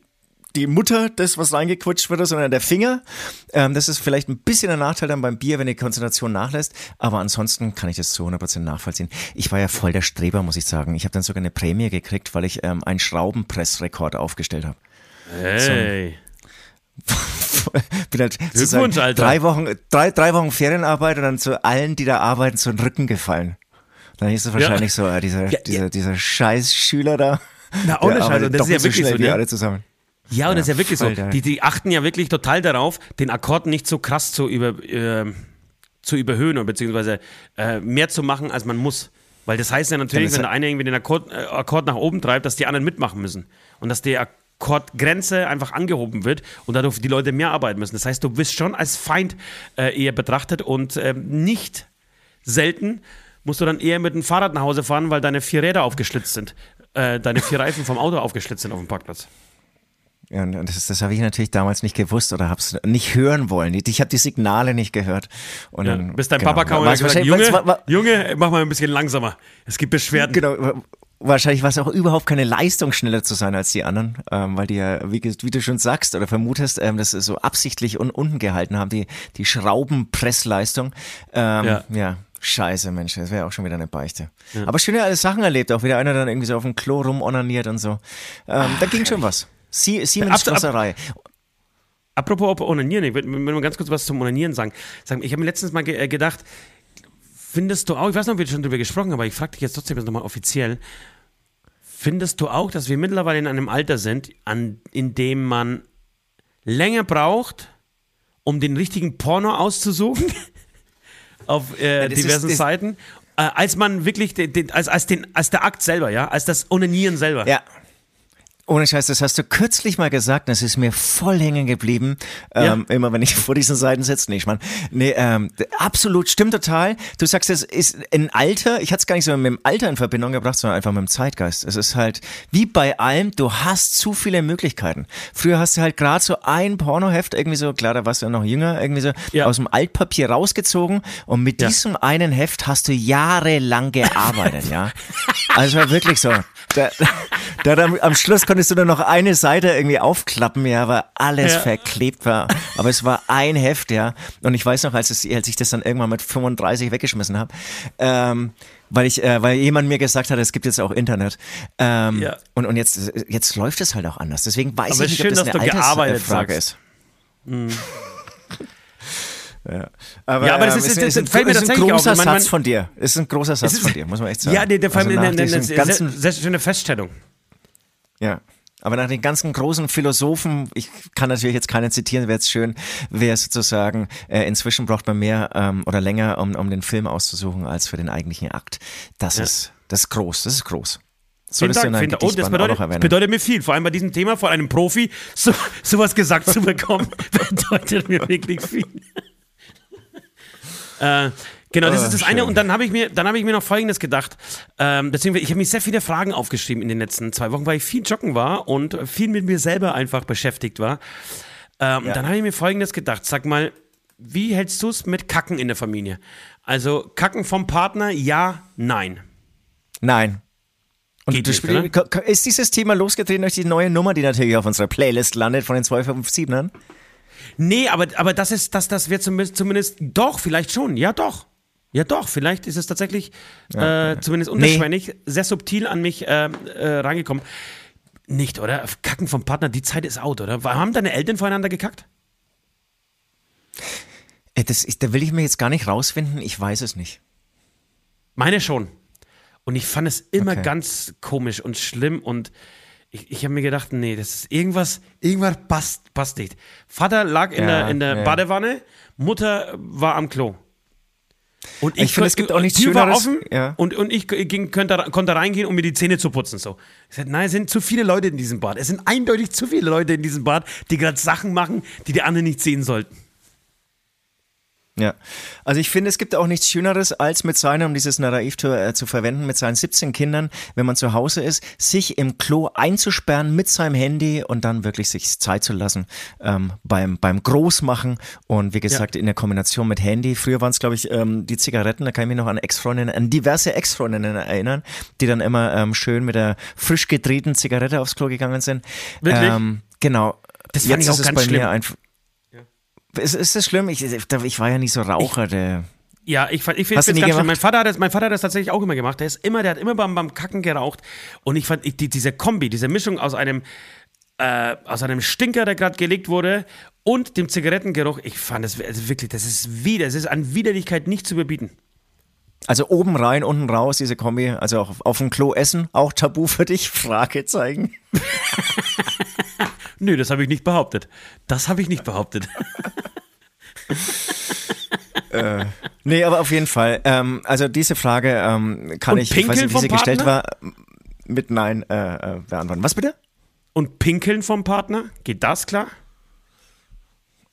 die Mutter das, was reingequetscht wird, sondern der Finger. Ähm, das ist vielleicht ein bisschen der Nachteil dann beim Bier, wenn die Konzentration nachlässt. Aber ansonsten kann ich das zu hundert Prozent nachvollziehen. Ich war ja voll der Streber, muss ich sagen. Ich habe dann sogar eine Prämie gekriegt, weil ich ähm, einen Schraubenpressrekord aufgestellt habe. Hey! So, bin halt sozusagen drei Wochen, drei, drei Wochen Ferienarbeit und dann zu allen, die da arbeiten, so in den Rücken gefallen. Dann ist es wahrscheinlich ja. so, äh, dieser, ja, dieser, ja. dieser scheiß Schüler da. Na, ohne Scheiß. Und das ist ja wirklich so, schnell, so ne? alle zusammen. Ja, und ja, das ist ja wirklich so. Die, die achten ja wirklich total darauf, den Akkord nicht so krass zu, über, äh, zu überhöhen oder beziehungsweise äh, mehr zu machen, als man muss. Weil das heißt ja natürlich, wenn der eine irgendwie den Akkord, äh, Akkord nach oben treibt, dass die anderen mitmachen müssen. Und dass der Akkordgrenze einfach angehoben wird und dadurch die Leute mehr arbeiten müssen. Das heißt, du wirst schon als Feind äh, eher betrachtet und äh, nicht selten musst du dann eher mit dem Fahrrad nach Hause fahren, weil deine vier Räder aufgeschlitzt sind. Äh, deine vier Reifen vom Auto aufgeschlitzt sind auf dem Parkplatz. Ja, und das, das habe ich natürlich damals nicht gewusst oder habe es nicht hören wollen. Ich habe die Signale nicht gehört. Und ja, dann, bis dein genau, Papa kam und hat gesagt, Junge, war, war, Junge, mach mal ein bisschen langsamer. Es gibt Beschwerden. Genau, war, wahrscheinlich war es auch überhaupt keine Leistung, schneller zu sein als die anderen, ähm, weil die ja, wie, wie du schon sagst oder vermutest, ähm, das so absichtlich un- unten gehalten haben, die, die Schraubenpressleistung. Ähm, ja. ja. Scheiße, Mensch, das wäre auch schon wieder eine Beichte. Ja. Aber schöne alle Sachen erlebt, auch wieder einer dann irgendwie so auf dem Klo rumonaniert und so. Ähm, Ach, da ging schon was. Sie, Siemens Schlosserei. Apropos ob Onanieren, ich würde mal ganz kurz was zum Onanieren sagen. Ich habe mir letztens mal ge- gedacht, findest du auch, ich weiß noch, ob wir schon drüber gesprochen haben, aber ich frage dich jetzt trotzdem nochmal offiziell, findest du auch, dass wir mittlerweile in einem Alter sind, an, in dem man länger braucht, um den richtigen Porno auszusuchen? Auf äh, ja, diversen ist, Seiten, äh, als man wirklich, den, den, als, als, den, als der Akt selber, ja, als das Onanieren selber. Ja, ohne Scheiß, das hast du kürzlich mal gesagt, das ist mir voll hängen geblieben, ja. ähm, immer wenn ich vor diesen Seiten sitze, nee, ich meine, nee, ähm, absolut, stimmt total, du sagst, es ist ein Alter, ich hatte es gar nicht so mit dem Alter in Verbindung gebracht, sondern einfach mit dem Zeitgeist, es ist halt, wie bei allem, du hast zu viele Möglichkeiten, früher hast du halt gerade so ein Pornoheft irgendwie so, klar, da warst du ja noch jünger, irgendwie so ja. aus dem Altpapier rausgezogen und mit ja. diesem einen Heft hast du jahrelang gearbeitet, ja, also war wirklich so, da, da, da am Schluss konnte konntest du nur noch eine Seite irgendwie aufklappen, ja, weil alles ja. verklebt war. Aber es war ein Heft, ja. Und ich weiß noch, als, es, als ich das dann irgendwann mit fünfunddreißig weggeschmissen habe, ähm, weil ich, äh, weil jemand mir gesagt hat, es gibt jetzt auch Internet. Ähm, ja. Und, und jetzt, jetzt läuft es halt auch anders. Deswegen weiß aber ich nicht, schön, ob das eine Altersfrage ist. Mhm. Ja, aber, ja, aber das ähm, ist, ist, ist, fällt mir ist tatsächlich ein großer auf, Satz man, von dir. Ist ein großer Satz ist, von dir, muss man echt sagen. Ja, der, der also fällt mir eine sehr schöne Feststellung. Ja, aber nach den ganzen großen Philosophen, ich kann natürlich jetzt keinen zitieren, wäre es schön, wäre sozusagen, äh, inzwischen braucht man mehr ähm, oder länger, um, um den Film auszusuchen, als für den eigentlichen Akt. Das ja. ist das ist groß, das ist groß. Solltest du in deinem Gedichtband das bedeutet, auch noch erwähnen. Das bedeutet mir viel, vor allem bei diesem Thema, von einem Profi, so, sowas gesagt zu bekommen, bedeutet mir wirklich viel. äh, Genau, das oh, ist das schön. Eine. Und dann habe ich mir, dann habe ich mir noch Folgendes gedacht. Ähm, beziehungsweise ich habe mich sehr viele Fragen aufgeschrieben in den letzten zwei Wochen, weil ich viel joggen war und viel mit mir selber einfach beschäftigt war. Ähm, ja. Dann habe ich mir Folgendes gedacht. Sag mal, wie hältst du es mit Kacken in der Familie? Also Kacken vom Partner, ja, nein. Nein. Und Geht nicht, spiel- ist dieses Thema losgetreten durch die neue Nummer, die natürlich auf unserer Playlist landet von den zwei fünf sieben ern? Nee, aber, aber das ist, das, das wird zumindest, zumindest doch, vielleicht schon, ja doch. Ja doch, vielleicht ist es tatsächlich ja, äh, ja. zumindest unterschwellig nee. sehr subtil an mich äh, äh, reingekommen. Nicht, oder? Kacken vom Partner, die Zeit ist out, oder? Haben deine Eltern voreinander gekackt? Das ist, da will ich mir jetzt gar nicht rausfinden, ich weiß es nicht. Meine schon. Und ich fand es immer okay. ganz komisch und schlimm und ich, ich habe mir gedacht, nee, das ist irgendwas, irgendwas passt, passt nicht. Vater lag in ja, der, in der nee. Badewanne, Mutter war am Klo. Und ich, ich finde, es gibt auch nichts Tür Schöneres. Tür war offen ja. und, und ich ging, könnte, konnte reingehen, um mir die Zähne zu putzen. So. Ich sagte, nein, es sind zu viele Leute in diesem Bad. Es sind eindeutig zu viele Leute in diesem Bad, die gerade Sachen machen, die die anderen nicht sehen sollten. Ja, also ich finde, es gibt auch nichts Schöneres, als mit seinem, um dieses Narrativ zu, äh, zu verwenden, mit seinen siebzehn Kindern, wenn man zu Hause ist, sich im Klo einzusperren mit seinem Handy und dann wirklich sich Zeit zu lassen ähm, beim, beim Großmachen und wie gesagt, ja. in der Kombination mit Handy. Früher waren es, glaube ich, ähm, die Zigaretten, da kann ich mich noch an Ex-Freundinnen, an diverse Ex-Freundinnen erinnern, die dann immer ähm, schön mit der frisch gedrehten Zigarette aufs Klo gegangen sind. Wirklich? Ähm, genau. Das fand ich auch ganz schlimm. Ist, ist das schlimm? Ich, ich war ja nicht so Raucher. Ich, der ja, ich, ich finde es ganz schlimm. Mein Vater, hat das, mein Vater hat das tatsächlich auch immer gemacht. Der, ist immer, der hat immer beim, beim Kacken geraucht. Und ich fand ich, die, diese Kombi, diese Mischung aus einem, äh, aus einem Stinker, der gerade gelegt wurde, und dem Zigarettengeruch, ich fand das also wirklich, das ist wieder, es ist an Widerlichkeit nicht zu überbieten. Also oben rein, unten raus, diese Kombi. Also auch auf dem Klo essen, auch Tabu für dich? Fragezeichen. Nö, das habe ich nicht behauptet. Das habe ich nicht behauptet. äh, nee, aber auf jeden Fall. Ähm, also diese Frage ähm, kann und ich, ich weiß nicht, wie sie Partner? gestellt war, mit Nein äh, äh, beantworten. Was bitte? Und pinkeln vom Partner? Geht das klar?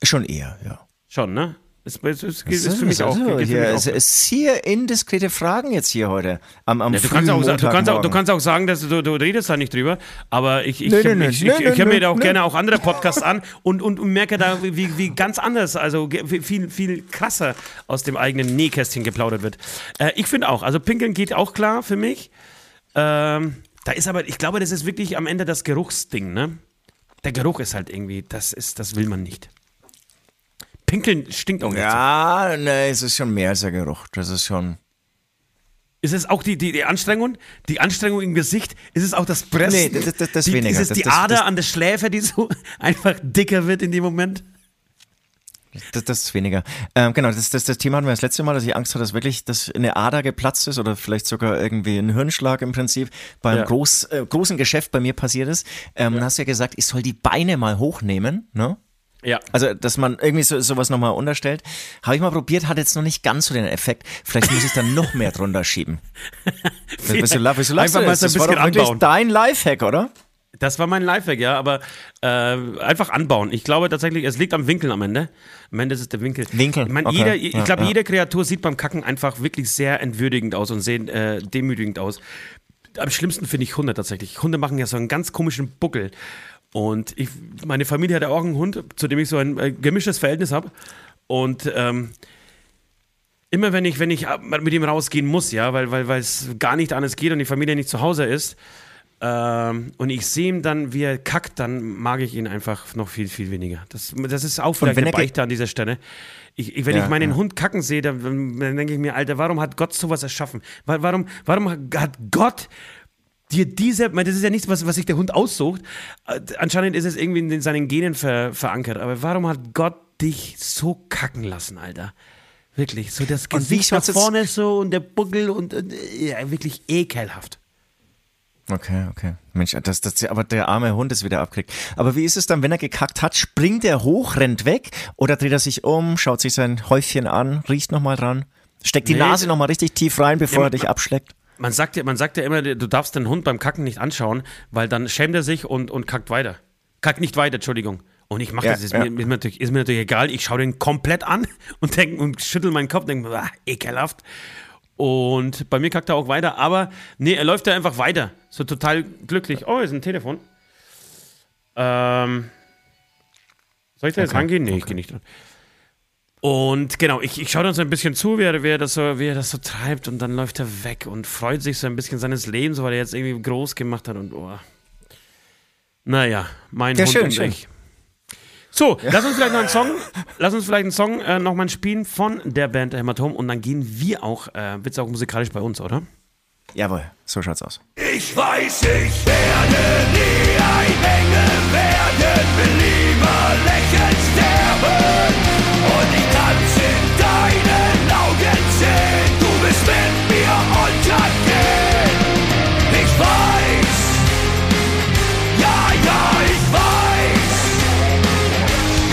Schon eher, ja. Schon, ne? Es ist, ist für mich auch. Es ist hier indiskrete Fragen jetzt hier heute. Am, am ja, du, kannst auch, du, kannst auch, du kannst auch sagen, dass du, du redest da nicht drüber, aber ich, ich, nee, nee, ich, nee, ich, nee, ich höre nee, mir da auch nee. gerne auch andere Podcasts an und, und, und merke da, wie, wie ganz anders, also viel, viel krasser aus dem eigenen Nähkästchen geplaudert wird. Äh, ich finde auch, also pinkeln geht auch klar für mich. Ähm, da ist aber, ich glaube, das ist wirklich am Ende das Geruchsding, ne? Der Geruch ist halt irgendwie, das ist, das will man nicht. Pinkeln stinkt auch nicht. Ja, so. Nee, es ist schon mehr als der Geruch. Das ist schon. Ist es auch die, die, die Anstrengung? Die Anstrengung im Gesicht? Ist es auch das Pressen? Nee, das, das, das die, weniger. Ist es die das, das, Ader das, an der Schläfe, die so einfach dicker wird in dem Moment? Das, das ist weniger. Ähm, genau, das, das, das Thema hatten wir das letzte Mal, dass ich Angst hatte, dass wirklich dass eine Ader geplatzt ist oder vielleicht sogar irgendwie ein Hirnschlag im Prinzip beim ja. groß, äh, großen Geschäft bei mir passiert ist. Ähm, ja. Dann hast du ja gesagt, ich soll die Beine mal hochnehmen, ne? Ja. Also, dass man irgendwie so, sowas nochmal unterstellt. Habe ich mal probiert, hat jetzt noch nicht ganz so den Effekt. Vielleicht muss ich dann noch mehr drunter schieben. Bist du lach, bist du lach, einfach mal so ein bisschen war doch wirklich dein Lifehack, oder? Das war mein Lifehack, ja, aber äh, einfach anbauen. Ich glaube tatsächlich, es liegt am Winkel am Ende. Am Ende ist es der Winkel. Winkel. Ich, mein, okay. jeder, ich ja, glaube, ja. jede Kreatur sieht beim Kacken einfach wirklich sehr entwürdigend aus und sehr äh, demütigend aus. Am schlimmsten finde ich Hunde tatsächlich. Hunde machen ja so einen ganz komischen Buckel. Und ich, meine Familie hat auch einen Hund, zu dem ich so ein äh, gemischtes Verhältnis habe. Und ähm, immer wenn ich, wenn ich mit ihm rausgehen muss, ja, weil weil weil es gar nicht anders geht und die Familie nicht zu Hause ist, ähm, und ich sehe ihn dann, wie er kackt, dann mag ich ihn einfach noch viel, viel weniger. Das, das ist auch vielleicht eine Beichte an dieser Stelle. Ich, ich, wenn ja, ich meinen ja. Hund kacken sehe, dann, dann denke ich mir, Alter, warum hat Gott sowas erschaffen? Warum, warum hat Gott... Dir diese, das ist ja nichts, was, was sich der Hund aussucht. Anscheinend ist es irgendwie in seinen Genen ver, verankert. Aber warum hat Gott dich so kacken lassen, Alter? Wirklich, so das Gesicht nach vorne so und der Buckel und, und ja, wirklich ekelhaft. Okay, okay. Mensch, das, das, aber der arme Hund ist wieder abgekriegt. Aber wie ist es dann, wenn er gekackt hat? Springt er hoch, rennt weg oder dreht er sich um, schaut sich sein Häufchen an, riecht nochmal dran, steckt die nee. Nase nochmal richtig tief rein, bevor ja, er dich abschlägt? Man sagt, ja, man sagt ja immer, du darfst den Hund beim Kacken nicht anschauen, weil dann schämt er sich und, und kackt weiter. Kackt nicht weiter, Entschuldigung. Und ich mache ja, das, ist, ja. mir, ist, mir natürlich, ist mir natürlich egal. Ich schaue den komplett an und, denk, und schüttel meinen Kopf und denke, bah, ekelhaft. Und bei mir kackt er auch weiter. Aber nee, er läuft da einfach weiter. So total glücklich. Oh, ist ein Telefon. Ähm, soll ich da okay. jetzt rangehen? Nee, okay. ich gehe nicht dran. Und genau, ich, ich schaue dann so ein bisschen zu, wie er, wie, er das so, wie er das so treibt und dann läuft er weg und freut sich so ein bisschen seines Lebens, weil er jetzt irgendwie groß gemacht hat und oh. Naja, mein ja, Hund schön, und schön. ich. So, ja. lass uns vielleicht noch einen Song, lass uns vielleicht einen Song äh, nochmal spielen von der Band Hämatom und dann gehen wir auch, äh, wird's auch musikalisch bei uns, oder? Jawohl, so schaut's aus. Ich weiß, ich werde nie ein Engel werden, will lieber lächeln sterben. Und ich kann's in deinen Augen sehen, du bist mit mir untergehen. Ich weiß, ja, ja, ich weiß,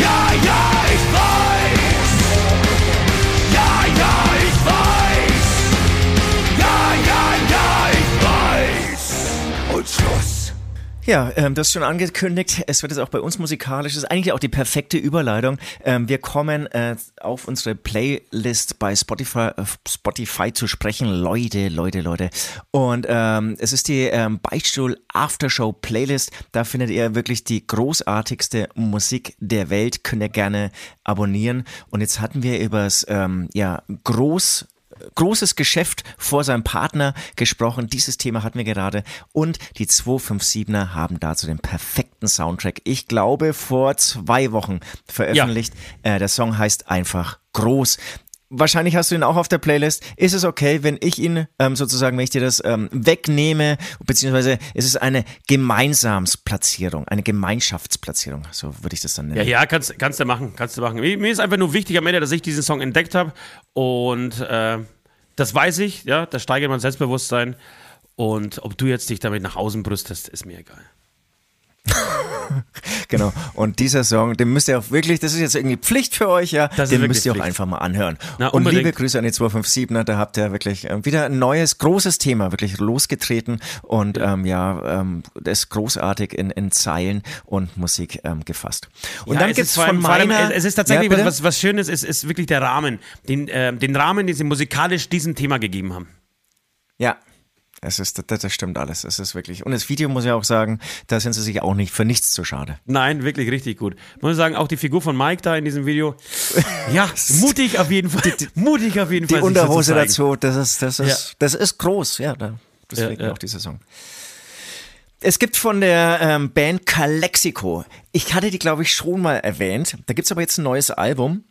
ja, ja, ich weiß, ja, ja, ich weiß. Ja, ähm, das ist schon angekündigt. Es wird jetzt auch bei uns musikalisch. Das ist eigentlich auch die perfekte Überleitung. Ähm, wir kommen äh, auf unsere Playlist bei Spotify, äh, Spotify zu sprechen. Leute, Leute, Leute. Und ähm, es ist die ähm, Beichtstuhl Aftershow Playlist. Da findet ihr wirklich die großartigste Musik der Welt. Könnt ihr gerne abonnieren. Und jetzt hatten wir übers ähm, ja, groß großes Geschäft vor seinem Partner gesprochen. Dieses Thema hatten wir gerade. Und die zwei fünf siebener haben dazu den perfekten Soundtrack. Ich glaube, vor zwei Wochen veröffentlicht. Ja. Äh, der Song heißt einfach Groß. Wahrscheinlich hast du ihn auch auf der Playlist. Ist es okay, wenn ich ihn ähm, sozusagen, wenn ich dir das ähm, wegnehme, beziehungsweise ist es eine Gemeinsamsplatzierung, eine Gemeinschaftsplatzierung, so würde ich das dann nennen. Ja, ja, kannst, kannst du machen, kannst du machen. Mir ist einfach nur wichtig am Ende, dass ich diesen Song entdeckt habe und äh, das weiß ich, ja, das steigert mein Selbstbewusstsein und ob du jetzt dich damit nach außen brüstest, ist mir egal. Genau, und dieser Song, den müsst ihr auch wirklich, das ist jetzt irgendwie Pflicht für euch, ja, das den müsst ihr auch Pflicht. Einfach mal anhören. Na, und liebe Grüße an die zwei fünf siebener, da habt ihr wirklich wieder ein neues, großes Thema wirklich losgetreten und ja, ähm, ja ähm, das ist großartig in, in Zeilen und Musik ähm, gefasst. Und ja, dann gibt es von meiner... Allem, es ist tatsächlich ja, was, was Schönes, es ist wirklich der Rahmen, den, äh, den Rahmen, den sie musikalisch diesem Thema gegeben haben. Ja, es ist, das, das stimmt alles, es ist wirklich. Und das Video muss ich auch sagen, da sind sie sich auch nicht für nichts zu schade. Nein, wirklich richtig gut. Muss ich sagen, auch die Figur von Mike da in diesem Video, ja, mutig auf jeden Fall. Die, die, mutig auf jeden Fall. Die Unterhose dazu, das ist, das ist, ja. das ist groß, ja, da, deswegen ja, ja. auch die Saison. Es gibt von der ähm, Band Calexico, ich hatte die, glaube ich, schon mal erwähnt, da gibt es aber jetzt ein neues Album.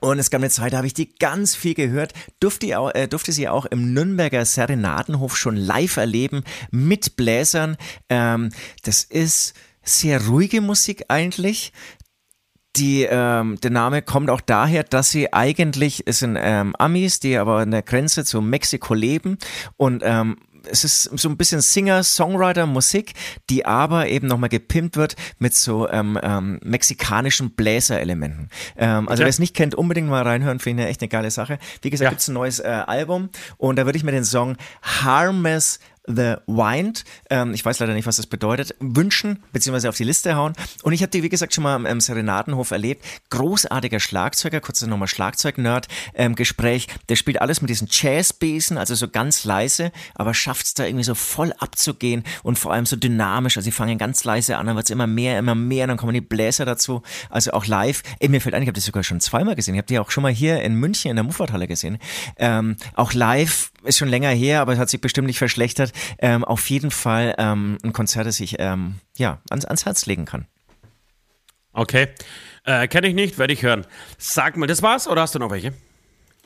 Und es gab eine Zeit, da habe ich die ganz viel gehört, durfte, äh, durfte sie auch im Nürnberger Serenadenhof schon live erleben, mit Bläsern. Ähm, das ist sehr ruhige Musik eigentlich. Die, ähm, der Name kommt auch daher, dass sie eigentlich, es sind ähm, Amis, die aber an der Grenze zu Mexiko leben und ähm, es ist so ein bisschen Singer-Songwriter-Musik, die aber eben nochmal gepimpt wird mit so ähm, ähm, mexikanischen Bläser-Elementen. Ähm, also ja. Wer es nicht kennt, unbedingt mal reinhören, finde ich eine echt eine geile Sache. Wie gesagt, ja. Gibt es ein neues äh, Album und da würde ich mir den Song Harmless The Wind, ähm, ich weiß leider nicht, was das bedeutet, wünschen, beziehungsweise auf die Liste hauen. Und ich habe die, wie gesagt, schon mal im, im Serenadenhof erlebt. Großartiger Schlagzeuger, kurz nochmal Schlagzeug-Nerd, ähm, Gespräch. Der spielt alles mit diesen Jazzbesen, also so ganz leise, aber schafft es da irgendwie so voll abzugehen und vor allem so dynamisch. Also sie fangen ganz leise an, dann wird es immer mehr, immer mehr, dann kommen die Bläser dazu. Also auch live. Ey, mir fällt ein, ich habe das sogar schon zweimal gesehen. Ich habe die auch schon mal hier in München in der Muffathalle gesehen. Ähm, auch live. Ist schon länger her, aber es hat sich bestimmt nicht verschlechtert. Ähm, auf jeden Fall ähm, ein Konzert, das ich ähm, ja, ans, ans Herz legen kann. Okay. Äh, kenne ich nicht, werde ich hören. Sag mal, das war's oder hast du noch welche?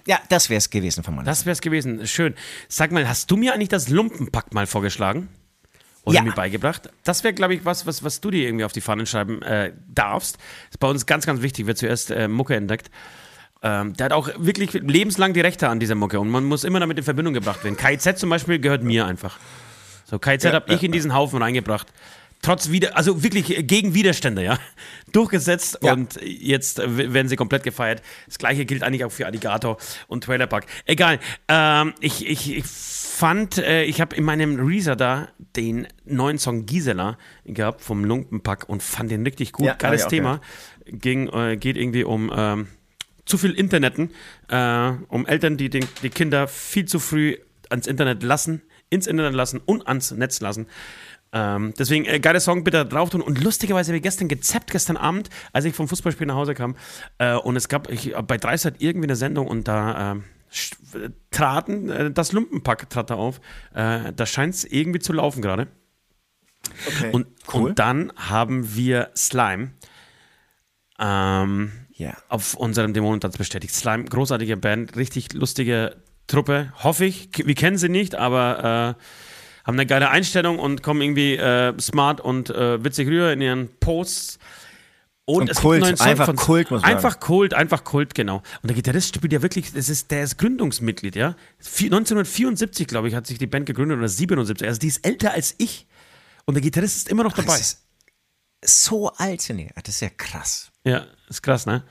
Ja, das wär's gewesen von meiner Seite. Das wär's gewesen, schön. Sag mal, hast du mir eigentlich das Lumpenpack mal vorgeschlagen? Oder ja. mir beigebracht? Das wäre, glaube ich, was, was, was du dir irgendwie auf die Fahnen schreiben äh, darfst. Ist bei uns ganz, ganz wichtig, wird zuerst äh, Mucke entdeckt. Ähm, der hat auch wirklich lebenslang die Rechte an dieser Mucke und man muss immer damit in Verbindung gebracht werden. K I Z zum Beispiel gehört mir einfach. So, K I Z ja, habe ja, ich in diesen Haufen reingebracht. Trotz wieder, also wirklich gegen Widerstände, ja. Durchgesetzt ja. Und jetzt werden sie komplett gefeiert. Das gleiche gilt eigentlich auch für Alligator und Trailer Park. Egal. Ähm, ich, ich, ich fand, äh, ich habe in meinem Reezer da den neuen Song Gisela gehabt vom Lumpenpack und fand den richtig gut. Ja, geiles Thema. Ging, äh, geht irgendwie um. Ähm, Zu viel Interneten, äh, um Eltern, die den, die Kinder viel zu früh ans Internet lassen, ins Internet lassen und ans Netz lassen. Ähm, deswegen, äh, geiler Song, bitte drauf tun. Und lustigerweise habe ich gestern gezappt, gestern Abend, als ich vom Fußballspiel nach Hause kam. Äh, und es gab ich, bei drei sat irgendwie eine Sendung und da äh, traten, äh, das Lumpenpack trat da auf. Äh, da scheint es irgendwie zu laufen gerade. Okay, und, cool. Und dann haben wir Slime. Ähm... Yeah. Auf unserem Dämonentanz bestätigt. Slime, großartige Band, richtig lustige Truppe, hoffe ich. Wir kennen sie nicht, aber äh, haben eine geile Einstellung und kommen irgendwie äh, smart und äh, witzig rüber in ihren Posts. Und, und es Kult, gibt einen neuen Song von Kult, muss man einfach sagen. Kult, einfach Kult, genau. Und der Gitarrist spielt ja wirklich, das ist, der ist Gründungsmitglied, ja. neunzehnhundertvierundsiebzig, glaube ich, hat sich die Band gegründet oder siebenundsiebzig. Also die ist älter als ich. Und der Gitarrist ist immer noch dabei. Das ist so alt, nee. Das ist ja krass. Ja, ist krass, ne?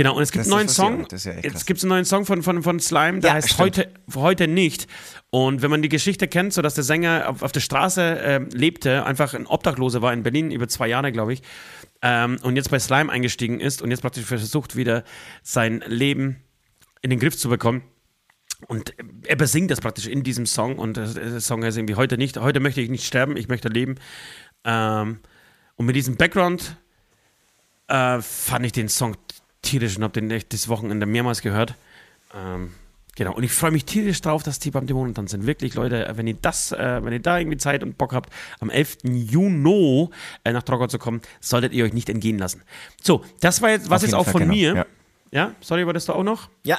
Genau, und es gibt einen neuen Song. Es gibt einen neuen Song von, von, von Slime, der ja, heißt heute, heute nicht. Und wenn man die Geschichte kennt, so dass der Sänger auf, auf der Straße äh, lebte, einfach ein Obdachloser war in Berlin, über zwei Jahre, glaube ich, ähm, und jetzt bei Slime eingestiegen ist und jetzt praktisch versucht, wieder sein Leben in den Griff zu bekommen. Und er besingt das praktisch in diesem Song. Und der Song heißt irgendwie heute nicht. Heute möchte ich nicht sterben, ich möchte leben. Ähm, und mit diesem Background äh, fand ich den Song tierisch und habe den echt das Wochenende mehrmals gehört. Ähm, genau. Und ich freue mich tierisch drauf, dass die beim Dämonen dann sind. Wirklich, Leute, wenn ihr das, äh, wenn ihr da irgendwie Zeit und Bock habt, am elften Juni äh, nach Drogon zu kommen, solltet ihr euch nicht entgehen lassen. So, das war jetzt, was jetzt auch von mir. Ja. Ja, sorry, war das da auch noch? Ja.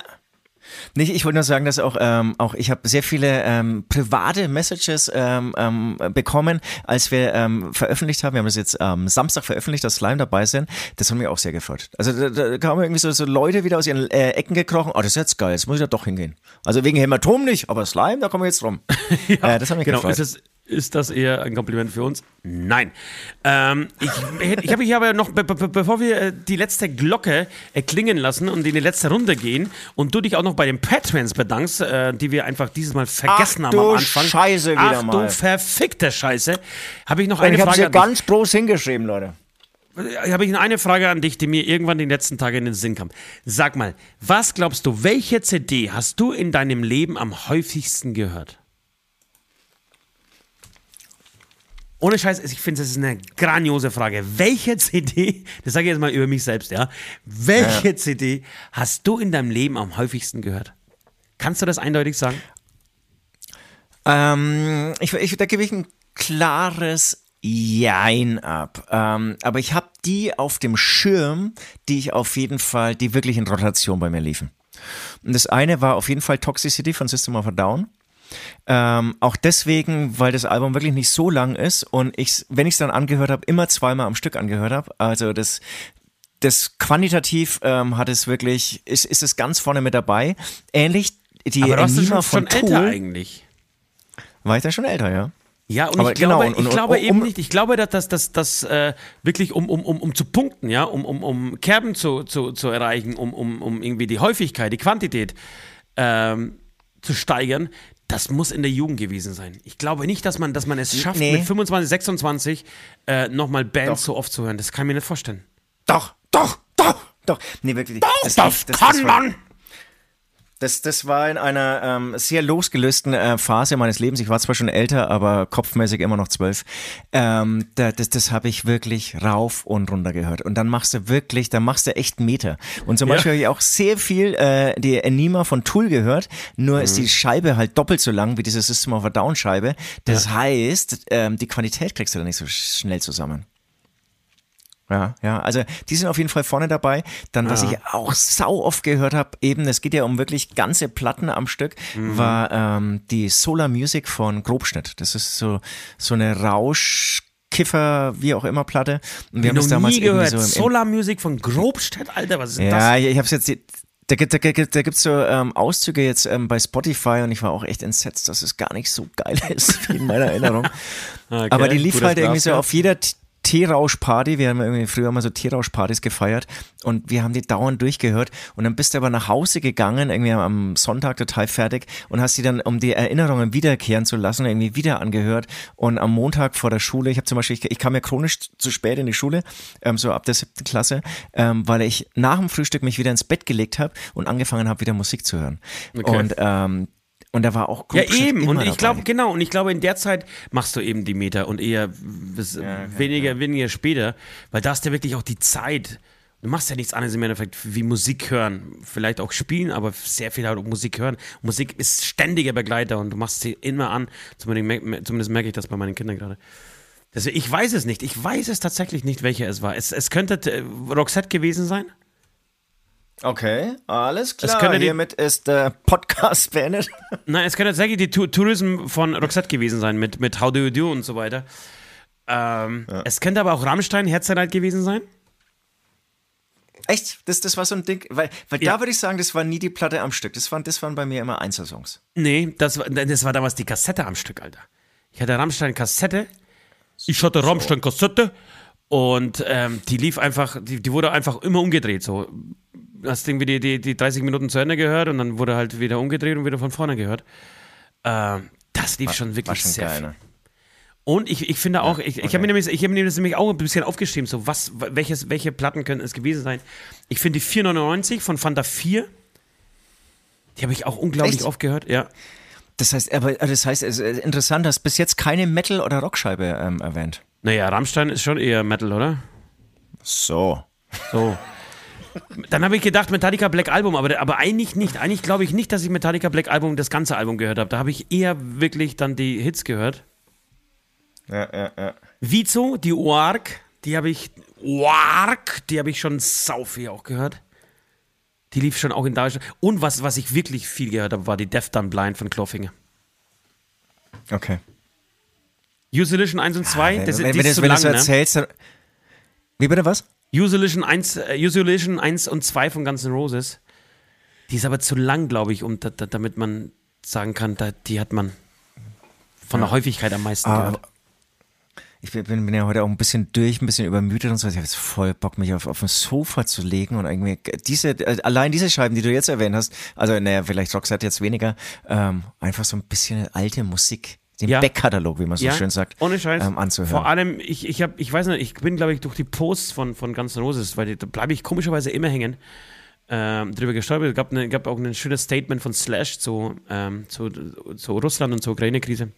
Nee, ich wollte nur sagen, dass auch, ähm, auch ich habe sehr viele ähm, private Messages ähm, ähm, bekommen, als wir ähm, veröffentlicht haben. Wir haben das jetzt am ähm, Samstag veröffentlicht, dass Slime dabei sind. Das hat mich auch sehr gefreut. Also da, da kamen irgendwie so, so Leute wieder aus ihren äh, Ecken gekrochen. Oh, das ist jetzt geil, jetzt muss ich da doch hingehen. Also wegen Hämatom nicht, aber Slime, da kommen wir jetzt rum. ja, äh, das hat mich genau, gefreut. Ist das, ist das eher ein Kompliment für uns? Nein. Ähm, ich ich habe hier aber noch, be, be, bevor wir die letzte Glocke klingen lassen und in die letzte Runde gehen und du dich auch noch bei den Patrons bedankst, äh, die wir einfach dieses Mal vergessen Ach, haben am Anfang. Scheiße wieder Ach, mal. Du verfickte Scheiße. Habe ich noch und eine ich Frage. Ich habe sie ganz groß hingeschrieben, Leute. Habe ich noch eine Frage an dich, die mir irgendwann den letzten Tagen in den Sinn kam. Sag mal, was glaubst du, welche C D hast du in deinem Leben am häufigsten gehört? Ohne Scheiß, ich finde, das ist eine grandiose Frage. Welche C D, das sage ich jetzt mal über mich selbst, ja, welche ja. C D hast du in deinem Leben am häufigsten gehört? Kannst du das eindeutig sagen? Ähm, ich, ich, da gebe ich ein klares Jein ab. Ähm, aber ich habe die auf dem Schirm, die ich auf jeden Fall, die wirklich in Rotation bei mir liefen. Und das eine war auf jeden Fall Toxicity von System of a Down. Ähm, auch deswegen, weil das Album wirklich nicht so lang ist und ich, wenn ich es dann angehört habe, immer zweimal am Stück angehört habe. Also das, das quantitativ ähm, hat es wirklich, ist, ist es ganz vorne mit dabei. Ähnlich die Aber warst du schon, von schon Tool, älter eigentlich? War ich da schon älter, ja. Ja, und aber ich glaube, genau, und, und, ich glaube um, eben nicht, ich glaube, dass das dass, dass, äh, wirklich, um, um, um, um zu punkten, ja, um, um, um Kerben zu, zu, zu erreichen, um, um, um irgendwie die Häufigkeit, die Quantität ähm, zu steigern, das muss in der Jugend gewesen sein. Ich glaube nicht, dass man, dass man es schafft, nee. mit fünfundzwanzig, sechsundzwanzig äh, nochmal Bands so oft zu hören. Das kann ich mir nicht vorstellen. Doch, doch, doch, doch. Nee, wirklich. Doch, das, das, das kann das war, man. Das, das war in einer ähm, sehr losgelösten äh, Phase meines Lebens. Ich war zwar schon älter, aber kopfmäßig immer noch zwölf. Ähm, da, das das habe ich wirklich rauf und runter gehört. Und dann machst du wirklich, dann machst du echt Meter. Und zum Beispiel ja. habe ich auch sehr viel äh, die Enigma von Tool gehört. Nur mhm. ist die Scheibe halt doppelt so lang wie diese System of a Down Scheibe. Das ja. heißt, ähm, die Qualität kriegst du dann nicht so schnell zusammen. Ja, ja, also die sind auf jeden Fall vorne dabei. Dann, was ja. ich auch sau oft gehört habe, eben, es geht ja um wirklich ganze Platten am Stück, mhm. war ähm, die Solar Music von Grobschnitt. Das ist so, so eine Rauschkiffer, wie auch immer, Platte. Und wir haben das damals nie gehört. So im Solar Music von Grobschnitt, Alter, was ist denn ja, das? Ja, ich, ich hab's jetzt. Da gibt es so ähm, Auszüge jetzt ähm, bei Spotify und ich war auch echt entsetzt, dass es gar nicht so geil ist, wie in meiner Erinnerung. Okay, aber die lief halt irgendwie so auf jeder. Teerauschparty, wir haben irgendwie früher mal so Teerauschpartys gefeiert und wir haben die dauernd durchgehört und dann bist du aber nach Hause gegangen, irgendwie am Sonntag total fertig und hast die dann, um die Erinnerungen wiederkehren zu lassen, irgendwie wieder angehört und am Montag vor der Schule, ich habe zum Beispiel, ich, ich kam ja chronisch zu spät in die Schule, ähm, so ab der siebten Klasse, ähm, weil ich nach dem Frühstück mich wieder ins Bett gelegt habe und angefangen habe, wieder Musik zu hören. Okay. Und ähm, Und da war auch Ja, eben. Und ich glaube, genau. Und ich glaube, in der Zeit machst du eben die Meter und eher bis ja, okay, weniger, ja. weniger später. Weil da ist ja wirklich auch die Zeit. Du machst ja nichts anderes im Endeffekt wie Musik hören. Vielleicht auch spielen, aber sehr viel halt auch Musik hören. Musik ist ständiger Begleiter und du machst sie immer an. Zumindest merke ich das bei meinen Kindern gerade. Deswegen, ich weiß es nicht. Ich weiß es tatsächlich nicht, welcher es war. Es, es könnte Roxette gewesen sein. Okay, alles klar. Es könnte die, Hiermit ist der Podcast beendet. Nein, es könnte tatsächlich die Tourism von Roxette gewesen sein, mit, mit How Do You Do und so weiter. Ähm, ja. Es könnte aber auch Rammstein, Herzzeit gewesen sein. Echt? Das, das war so ein Ding, weil, weil ja. da würde ich sagen, das war nie die Platte am Stück. Das waren, das waren bei mir immer Einzelsongs. Nee, das war, das war damals die Kassette am Stück, Alter. Ich hatte Rammstein-Kassette, ich hatte Rammstein-Kassette und ähm, die lief einfach, die, die wurde einfach immer umgedreht, so. hast irgendwie die, die, die dreißig Minuten zu Ende gehört und dann wurde halt wieder umgedreht und wieder von vorne gehört. Ähm, das lief war, schon wirklich war schon sehr geil, ne? Und ich, ich finde auch, ja, ich, ich okay. habe mir, hab mir das nämlich auch ein bisschen aufgeschrieben, so was, welches, welche Platten könnten es gewesen sein. Ich finde die vier neunundneunzig von Fanta vier, die habe ich auch unglaublich Echt? oft gehört, ja. Das heißt, aber das heißt, es ist interessant, dass bis jetzt keine Metal- oder Rockscheibe ähm, erwähnt. Naja, Rammstein ist schon eher Metal, oder? So. So. Dann habe ich gedacht, Metallica Black Album, aber, aber eigentlich nicht. Eigentlich glaube ich nicht, dass ich Metallica Black Album das ganze Album gehört habe. Da habe ich eher wirklich dann die Hits gehört. Ja, ja, ja. Vizo, die Oark, die habe ich, Oark, die habe ich schon sau viel auch gehört. Die lief schon auch in Deutschland. Und was, was ich wirklich viel gehört habe, war die Deaf Done Blind von Clawfinger. Okay. Use Edition eins und zwei, ja, das, wenn, das wenn ist zu so lang, das erzählst, ne? Dann, wie bitte, was? Use Edition eins und zwei von Guns N' Roses. Die ist aber zu lang, glaube ich, um, da, da, damit man sagen kann, da, die hat man von ja. der Häufigkeit am meisten ah, gehört. Ich bin, bin ja heute auch ein bisschen durch, ein bisschen übermüdet und so. Ich habe jetzt voll Bock, mich auf, auf dem Sofa zu legen und irgendwie diese, allein diese Scheiben, die du jetzt erwähnt hast, also naja, vielleicht Roxette jetzt weniger, ähm, einfach so ein bisschen alte Musik, den ja. Backkatalog, wie man so ja. schön sagt, ohne Scheiß. Ähm, anzuhören. Vor allem, ich, ich, hab, ich weiß nicht, ich bin, glaube ich, durch die Posts von, von Guns N' Roses, weil die, da bleibe ich komischerweise immer hängen, ähm, drüber gestolpert. Es gab, ne, gab auch ein schönes Statement von Slash zu, ähm, zu, zu Russland und zur Ukraine-Krise.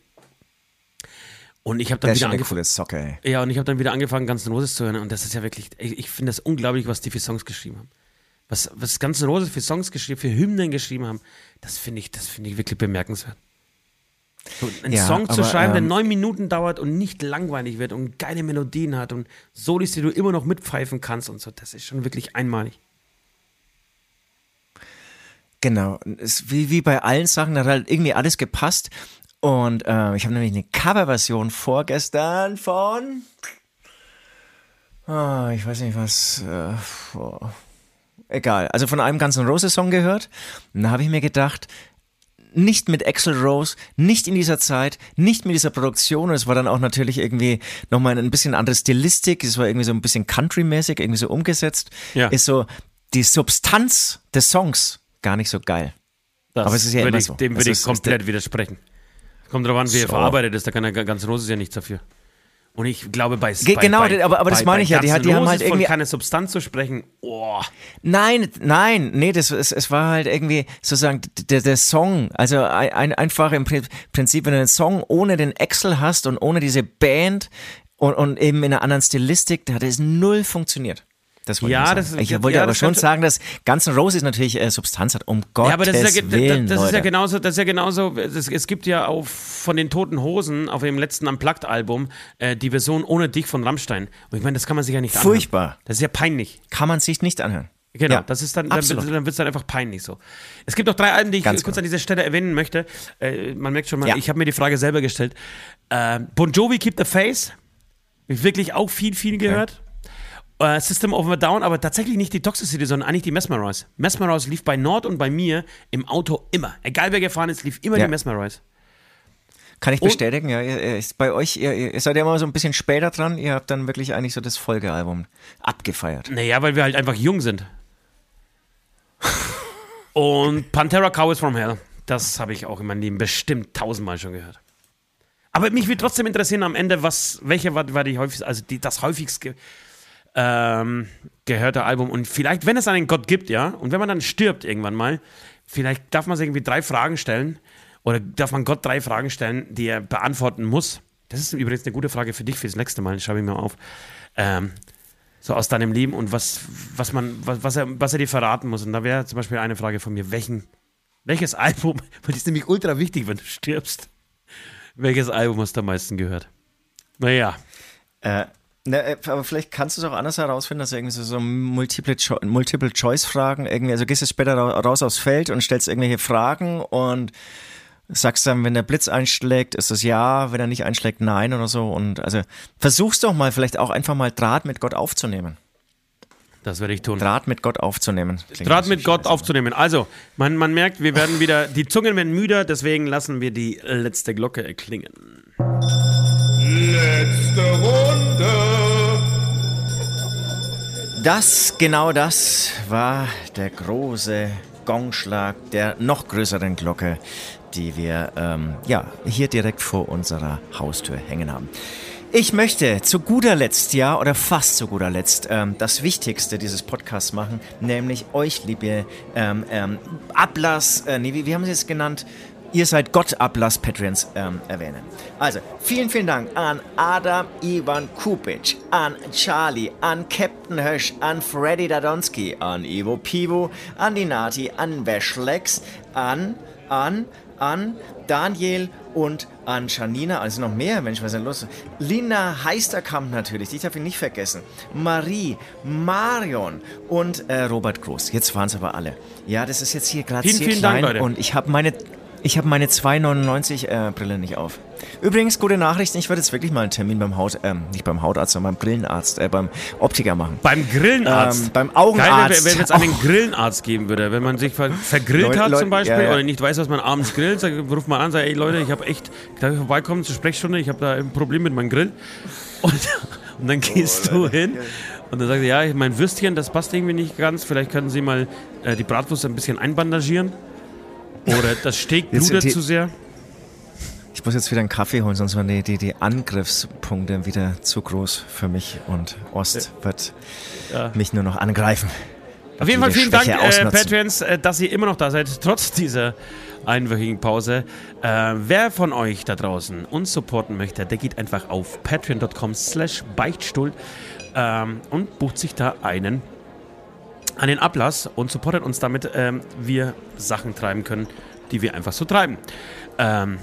Und ich habe dann, angef- ja, hab dann wieder angefangen, Guns N' Roses zu hören. Und das ist ja wirklich, ich, ich finde das unglaublich, was die für Songs geschrieben haben. Was, was Guns N' Roses für Songs geschrieben, für Hymnen geschrieben haben, das finde ich, das finde ich wirklich bemerkenswert. So, einen ja, Song aber, zu schreiben, ähm, der neun Minuten dauert und nicht langweilig wird und geile Melodien hat und Solis, die du immer noch mitpfeifen kannst und so, das ist schon wirklich einmalig. Genau, es, wie, wie bei allen Sachen, da hat halt irgendwie alles gepasst. Und äh, ich habe nämlich eine Coverversion vorgestern von, oh, ich weiß nicht was, äh, oh, egal, also von einem Guns N' Roses Song gehört. Und da habe ich mir gedacht, nicht mit Axl Rose, nicht in dieser Zeit, nicht mit dieser Produktion. Und es war dann auch natürlich irgendwie nochmal ein bisschen andere Stilistik, es war irgendwie so ein bisschen countrymäßig, irgendwie so umgesetzt. Ja. Ist so die Substanz des Songs gar nicht so geil. Das Aber es ist ja immer ich, so. Dem würde ich komplett ist, widersprechen. Kommt drauf an, wie er so. verarbeitet ist, da kann er ganz Roses ja nichts dafür. Und ich glaube, bei Ge- Genau, bei, bei, aber, aber bei, das meine ich ja. Die, die haben halt irgendwie. Von keine Substanz zu sprechen. Oh. Nein, nein, nee, das, es, es war halt irgendwie sozusagen der, der Song. Also ein, einfach im Prinzip, wenn du einen Song ohne den Axl hast und ohne diese Band und, und eben in einer anderen Stilistik, da hat es null funktioniert. Das wollte ja, ich, das, ich wollte ja, aber schon sagen, dass Guns N' Roses natürlich äh, Substanz hat, um Gottes ja, aber das ist ja, Willen, das, das ist ja genauso, das ist ja genauso das, es gibt ja auf, von den Toten Hosen auf dem letzten Unplugged-Album äh, die Version Ohne Dich von Rammstein. Und ich meine, das kann man sich ja nicht anhören. Furchtbar. Das ist ja peinlich. Kann man sich nicht anhören. Genau, ja, das ist dann, dann, dann wird es dann einfach peinlich so. Es gibt noch drei Alben, die ich Ganz kurz genau. an dieser Stelle erwähnen möchte. Äh, man merkt schon mal, ja. ich habe mir die Frage selber gestellt. Äh, Bon Jovi, Keep the Faith. Wirklich auch viel, viel gehört. Okay. Uh, System of a Down, aber tatsächlich nicht die Toxicity, sondern eigentlich die Mesmerize. Mesmerize lief bei Nord und bei mir im Auto immer. Egal wer gefahren ist, lief immer ja. die Mesmerize. Kann ich und bestätigen, ja. Ihr, ist bei euch, ihr, ihr seid ja immer so ein bisschen später dran, ihr habt dann wirklich eigentlich so das Folgealbum abgefeiert. Naja, weil wir halt einfach jung sind. Und Pantera Cow is from Hell, das habe ich auch in meinem Leben bestimmt tausendmal schon gehört. Aber mich würde trotzdem interessieren am Ende, was, welche war, war die häufigste, also die, das häufigste Ähm, gehörte Album. Und vielleicht, wenn es einen Gott gibt, ja, und wenn man dann stirbt irgendwann mal, vielleicht darf man sich irgendwie drei Fragen stellen oder darf man Gott drei Fragen stellen, die er beantworten muss. Das ist übrigens eine gute Frage für dich fürs nächste Mal, schreibe ich mir auf. Ähm, so aus deinem Leben und was, was man, was, was er, was er dir verraten muss. Und da wäre zum Beispiel eine Frage von mir, welchen, welches Album, weil das ist nämlich ultra wichtig, wenn du stirbst. Welches Album hast du am meisten gehört? Naja. Äh, Ne, aber vielleicht kannst du es auch anders herausfinden, dass irgendwie so, so Multiple-Choice-Fragen irgendwie, also gehst du später raus aufs Feld und stellst irgendwelche Fragen und sagst dann, wenn der Blitz einschlägt, ist es ja, wenn er nicht einschlägt, nein oder so. Und also versuch's doch mal, vielleicht auch einfach mal Draht mit Gott aufzunehmen. Das werde ich tun. Draht mit Gott aufzunehmen. Klingt Draht mit Gott aufzunehmen. Also, man, man merkt, wir werden wieder, die Zungen werden müder, deswegen lassen wir die letzte Glocke erklingen. Letzte Runde. Das, genau das, war der große Gongschlag der noch größeren Glocke, die wir ähm, ja, hier direkt vor unserer Haustür hängen haben. Ich möchte zu guter Letzt, ja, oder fast zu guter Letzt, ähm, das Wichtigste dieses Podcasts machen, nämlich euch, liebe ähm, ähm, Ablass, äh, nee, wie, wie haben sie es genannt? Ihr seid Gott Ablass Patreons ähm, erwähnen. Also, vielen, vielen Dank an Adam Ivan Kupic, an Charlie, an Captain Hösch, an Freddy Dadonski, an Ivo Pivo, an Dinati, an Weschlex, an, an, an Daniel und an Janina, also noch mehr, Mensch, was ist denn los? Lina Heisterkamp natürlich, die darf ich nicht vergessen. Marie, Marion und äh, Robert Groß. Jetzt waren es aber alle. Ja, das ist jetzt hier gerade sehr vielen klein Dank, und ich habe meine, ich hab meine zwei neunundneunzig äh, Brille nicht auf. Übrigens, gute Nachrichten, ich werde jetzt wirklich mal einen Termin beim Haut, ähm, nicht beim Hautarzt, sondern beim Grillenarzt, äh, beim Optiker machen. Beim Grillenarzt? Ähm, beim Augenarzt. Wenn es einen oh. Grillenarzt geben würde, wenn man sich ver vergrillt Leut, hat Leut, zum Beispiel, ja, ja. oder nicht weiß, was man abends grillt, sag, ruft man an, sagt, ey Leute, ich habe echt, darf ich vorbeikommen zur Sprechstunde, ich habe da ein Problem mit meinem Grill. Und, und dann gehst oh, du hin und dann sagst du, ja, mein Würstchen, das passt irgendwie nicht ganz, vielleicht könnten Sie mal äh, die Bratwurst ein bisschen einbandagieren oder das Steak blutet zu sehr. Ich muss jetzt wieder einen Kaffee holen, sonst waren die, die, die Angriffspunkte wieder zu groß für mich und Ost wird ja. mich nur noch angreifen. Auf jeden Fall vielen Dank, äh, Patreons, äh, dass ihr immer noch da seid, trotz dieser einwöchigen Pause. Äh, wer von euch da draußen uns supporten möchte, der geht einfach auf patreon.com slash Beichtstuhl ähm, und bucht sich da einen an den Ablass und supportet uns damit, ähm, wir Sachen treiben können, die wir einfach so treiben. Ähm...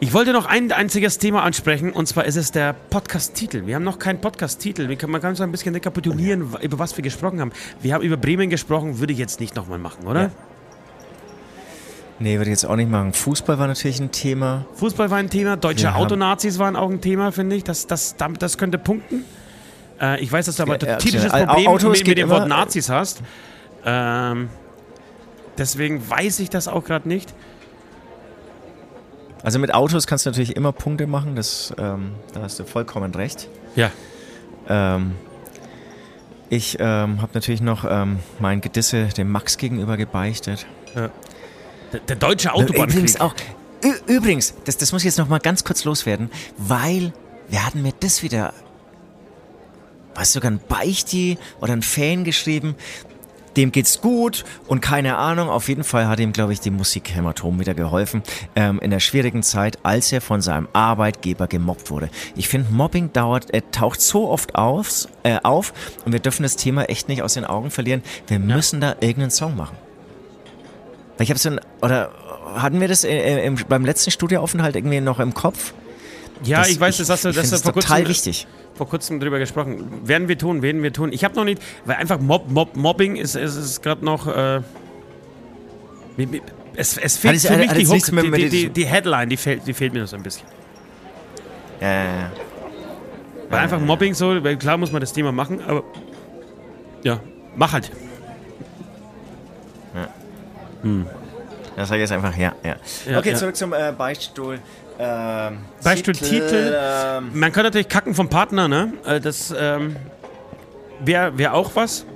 Ich wollte noch ein einziges Thema ansprechen, und zwar ist es der Podcast-Titel. Wir haben noch keinen Podcast-Titel. Man kann so ein bisschen rekapitulieren, über was wir gesprochen haben. Wir haben über Bremen gesprochen, würde ich jetzt nicht nochmal machen, oder? Ja. Nee, würde ich jetzt auch nicht machen. Fußball war natürlich ein Thema. Fußball war ein Thema, deutsche wir Autonazis waren auch ein Thema, finde ich. Das, das, das könnte punkten. Äh, ich weiß, dass du aber ein ja, typisches ja, Problem Autos mit dem Wort Nazis hast. Ähm, deswegen weiß ich das auch gerade nicht. Also mit Autos kannst du natürlich immer Punkte machen, das, ähm, da hast du vollkommen recht. Ja. Ähm, ich ähm, habe natürlich noch ähm, mein Gedisse dem Max gegenüber gebeichtet. Ja. Der, der deutsche Autobahnkrieg. Übrigens, auch, übrigens das, das muss ich jetzt noch mal ganz kurz loswerden, weil wir hatten mir das wieder, was sogar ein Beichti oder ein Fan geschrieben, dem geht's gut und keine Ahnung, auf jeden Fall hat ihm, glaube ich, die Musik Hämatom wieder geholfen ähm, in der schwierigen Zeit, als er von seinem Arbeitgeber gemobbt wurde. Ich finde, Mobbing dauert, äh, taucht so oft auf, äh, auf und wir dürfen das Thema echt nicht aus den Augen verlieren. Wir ja. müssen da irgendeinen Song machen. Ich habe so ein, oder hatten wir das äh, im, beim letzten Studioaufenthalt irgendwie noch im Kopf? Ja, das, ich weiß, das hast du, ich, das, ich das vor kurzem... Total wichtig. vor kurzem drüber gesprochen. Werden wir tun, werden wir tun. Ich habe noch nicht, weil einfach Mob, Mob, Mobbing ist, ist, ist gerade noch. Äh, es, es fehlt für mich die Hook, die, die, die, die Headline, die fehlt, die fehlt mir noch so ein bisschen. Ja, ja, ja. Weil einfach Mobbing so, weil klar muss man das Thema machen, aber. Ja, mach halt. Ja. Hm. Das sage ich jetzt einfach, ja, ja. ja okay, ja. Zurück zum äh, Beichtstuhl. Ähm, Beispiel Titel, Titel ähm, man kann natürlich kacken vom Partner, ne? Das ähm, wäre wär auch was.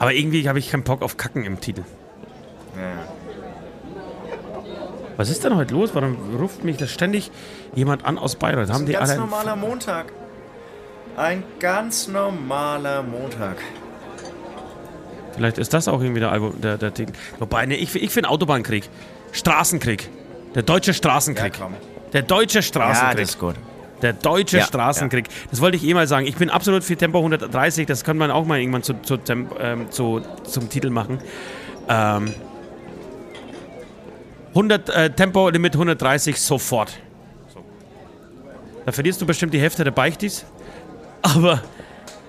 Aber irgendwie habe ich keinen Bock auf Kacken im Titel. Ja. Was ist denn heute los? Warum ruft mich da ständig jemand an aus Bayreuth? Haben die alle ein ganz normaler Montag. Ein ganz normaler Montag. Vielleicht ist das auch irgendwie der Album, der, der Titel. Wobei, ne, ich, ich finde Autobahnkrieg. Straßenkrieg. Der deutsche Straßenkrieg. Ja, der deutsche Straßenkrieg. Ja, das ist gut. Der deutsche ja, Straßenkrieg. Ja. Das wollte ich eh mal sagen. Ich bin absolut für Tempo hundertdreißig. Das kann man auch mal irgendwann zu, zu, ähm, zu, zum Titel machen. Ähm, hundert, äh, Tempo Limit hundertdreißig sofort. So. Da verlierst du bestimmt die Hälfte der Beichtis. Aber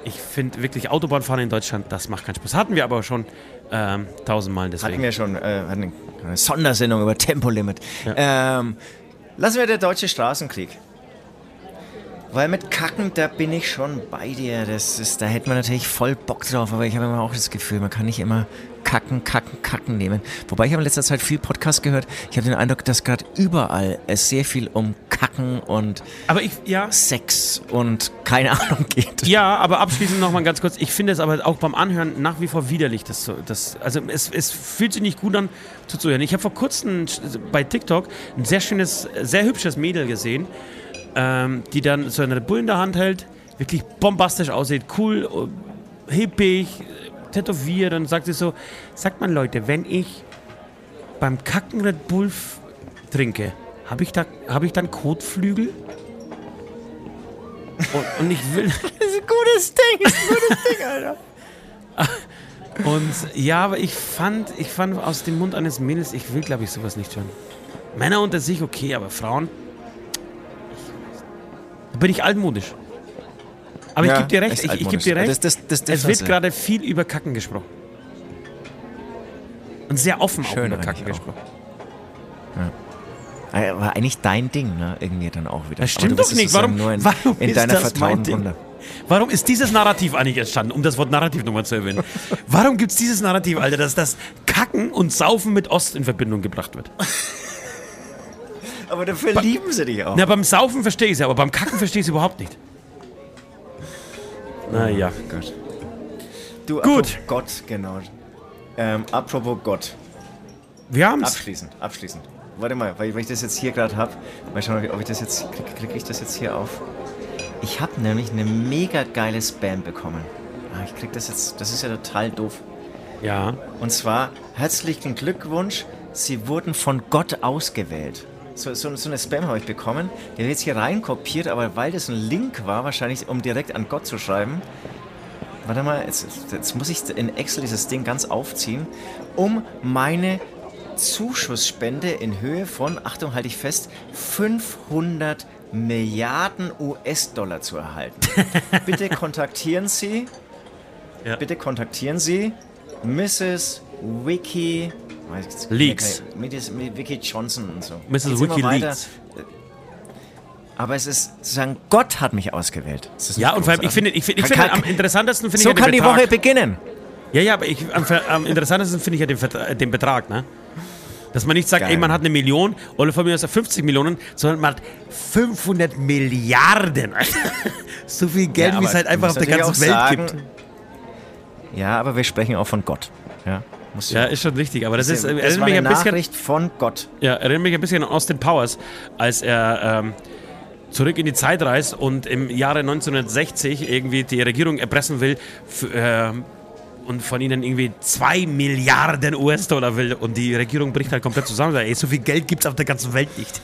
ich finde wirklich Autobahnfahren in Deutschland, das macht keinen Spaß. Hatten wir aber schon ähm, tausendmal. Deswegen. Hatten wir schon. Äh, hatten eine Sondersendung über Tempolimit. Ja. Ähm, lassen wir der deutsche Straßenkrieg. Weil mit Kacken, da bin ich schon bei dir. Das ist, da hätte man natürlich voll Bock drauf, aber ich habe immer auch das Gefühl, man kann nicht immer Kacken, Kacken, Kacken nehmen. Wobei ich habe in letzter Zeit viel Podcast gehört. Ich habe den Eindruck, dass gerade überall es sehr viel um Kacken und aber ich, ja. Sex und keine Ahnung geht. Ja, aber abschließend nochmal ganz kurz. Ich finde es aber auch beim Anhören nach wie vor widerlich. Das, das, also es, es fühlt sich nicht gut an zuzuhören. Ich habe vor kurzem bei TikTok ein sehr schönes, sehr hübsches Mädel gesehen, ähm, die dann so eine Bulle in der Hand hält, wirklich bombastisch aussieht, cool, hippig, tätowiert und sagt sie so, sagt man Leute, wenn ich beim Kacken Red Bull trinke, habe ich, da, hab ich dann Kotflügel? Und, und ich will... Das ist ein gutes Ding, das ist ein gutes Ding, Alter. Und ja, aber ich fand, ich fand aus dem Mund eines Mädels, ich will, glaube ich, sowas nicht hören. Männer unter sich, okay, aber Frauen... Da bin ich altmodisch. Aber ja, ich gebe dir recht, ich, ich geb dir recht. Das, das, das, das es wird gerade viel über Kacken gesprochen. Und sehr offen auch über Kacken gesprochen. Ja. War eigentlich dein Ding, ne? Irgendwie dann auch wieder. Das stimmt doch nicht. Warum, nur in, warum in ist deiner das mein Ding? Runde. Warum ist dieses Narrativ eigentlich entstanden, um das Wort Narrativ nochmal zu erwähnen? Warum gibt es dieses Narrativ, Alter, dass das Kacken und Saufen mit Ost in Verbindung gebracht wird? Aber dafür ba- lieben sie dich auch. Na, beim Saufen verstehe ich es ja, aber beim Kacken verstehe ich es überhaupt nicht. Naja. Oh Gott. Du, gut. Apropos Gott, genau. Ähm, apropos Gott. Wir haben's. Abschließend, abschließend. Warte mal, weil ich das jetzt hier gerade habe. Mal schauen, ob ich das jetzt, klicke klick ich das jetzt hier auf. Ich habe nämlich eine mega geile Spam bekommen. Ich krieg das jetzt, das ist ja total doof. Ja. Und zwar, herzlichen Glückwunsch, Sie wurden von Gott ausgewählt. So, so, so eine Spam habe ich bekommen. Der wird jetzt hier reinkopiert, aber weil das ein Link war, wahrscheinlich um direkt an Gott zu schreiben. Warte mal, jetzt, jetzt muss ich in Excel dieses Ding ganz aufziehen, um meine Zuschussspende in Höhe von, Achtung, halte ich fest, fünfhundert Milliarden U S-Dollar zu erhalten. Bitte kontaktieren Sie, ja. bitte kontaktieren Sie Missus Wiki Leaks. Mit, mit Vicky Johnson und so. Missus Wiki Leaks. Aber es ist sozusagen, Gott hat mich ausgewählt. Ja, und vor allem, ich finde, ich finde, ich finde am interessantesten finde so ich ja den Betrag. So kann die Woche beginnen. Ja, ja, aber ich, am, am interessantesten finde ich ja den, den Betrag, ne? Dass man nicht sagt, geil, ey, man hat eine Million oder von mir aus fünfzig Millionen, sondern man hat fünfhundert Milliarden. So viel Geld, ja, wie es halt einfach auf der ganzen Welt sagen, gibt. Ja, aber wir sprechen auch von Gott. Ja. Ja, ist schon richtig, aber das, das ist, ist erinnert mich ein bisschen Nachricht von Gott. Ja, erinnert mich ein bisschen an Austin Powers, als er ähm, zurück in die Zeit reist und im Jahre neunzehnhundertsechzig irgendwie die Regierung erpressen will f- äh, und von ihnen irgendwie zwei Milliarden U S-Dollar will und die Regierung bricht halt komplett zusammen. Ey, so viel Geld gibt's auf der ganzen Welt nicht.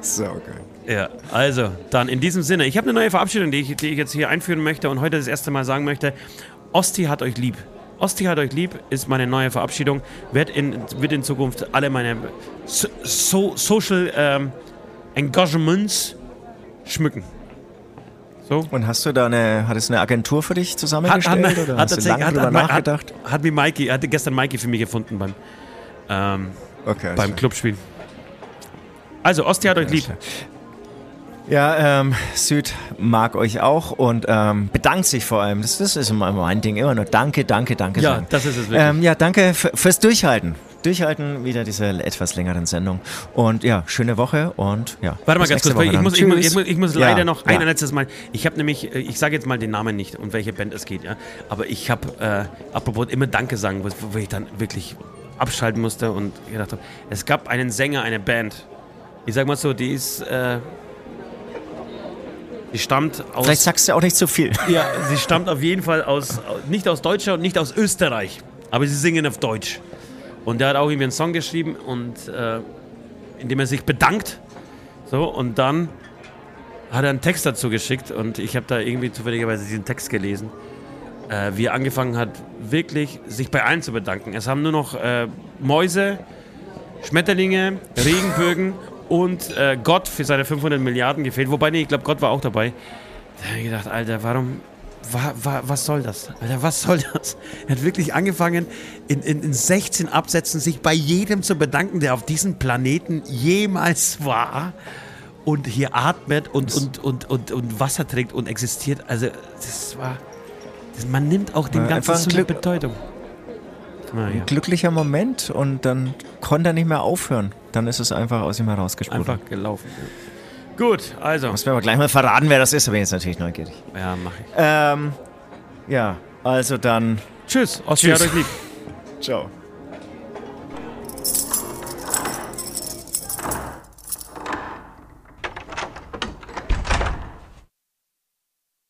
So geil. Ja, also, dann in diesem Sinne, ich habe eine neue Verabschiedung, die ich, die ich jetzt hier einführen möchte und heute das erste Mal sagen möchte. Osti hat euch lieb. Osti hat euch lieb ist meine neue Verabschiedung. Wird in, wird in Zukunft alle meine so, so, Social ähm, Engagements schmücken. So. Und hast du da eine, hat es eine Agentur für dich zusammengestellt? Hat, hat, oder hat, hast du lange hat, drüber hat, nachgedacht? Hat, hat, hat, Mikey, hat gestern Mikey für mich gefunden beim, ähm, okay, beim Clubspielen. Also, Osti hat okay, euch lieb. Ja, ähm, Süd mag euch auch und ähm, bedankt sich vor allem. Das, das ist immer mein Ding, immer nur danke, danke, danke ja, sagen. Ja, das ist es wirklich. Ähm, ja, danke f- fürs Durchhalten. Durchhalten, wieder diese etwas längeren Sendung. Und ja, schöne Woche und ja. Warte mal ganz kurz, ich muss, ich muss, ich muss, ich muss leider ja, noch ein ja. letztes Mal. Ich habe nämlich, ich sage jetzt mal den Namen nicht und welche Band es geht, ja. Aber ich habe, äh, apropos immer Danke sagen, wo, wo ich dann wirklich abschalten musste und gedacht habe, es gab einen Sänger, eine Band. Ich sag mal so, die ist, äh, Sie stammt aus. Vielleicht sagst du auch nicht so viel. Ja, sie stammt auf jeden Fall aus, nicht aus Deutschland und nicht aus Österreich. Aber sie singen auf Deutsch. Und der hat auch irgendwie einen Song geschrieben, und äh, in dem er sich bedankt. So, und dann hat er einen Text dazu geschickt. Und ich habe da irgendwie zufälligerweise diesen Text gelesen, äh, wie er angefangen hat, wirklich sich bei allen zu bedanken. Es haben nur noch äh, Mäuse, Schmetterlinge, Regenbögen und äh, Gott für seine fünfhundert Milliarden gefehlt. Wobei, nee, ich glaube, Gott war auch dabei. Da habe ich gedacht, Alter, warum, wa, wa, was soll das? Alter, was soll das? Er hat wirklich angefangen, in, in, in sechzehn Absätzen sich bei jedem zu bedanken, der auf diesem Planeten jemals war und hier atmet und, und, und, und, und Wasser trinkt und existiert. Also, das war Man nimmt auch den ja, ganzen Sinn mit Bedeutung. Ah, ja. Ein glücklicher Moment und dann konnte er nicht mehr aufhören. Dann ist es einfach aus ihm herausgesprungen. Einfach gelaufen. Ja. Gut, also. Muss mir aber gleich mal verraten, wer das ist, aber jetzt natürlich neugierig. Ja, mach ich. Ähm, ja, also dann. Tschüss, Ostsee hat euch lieb. Ciao.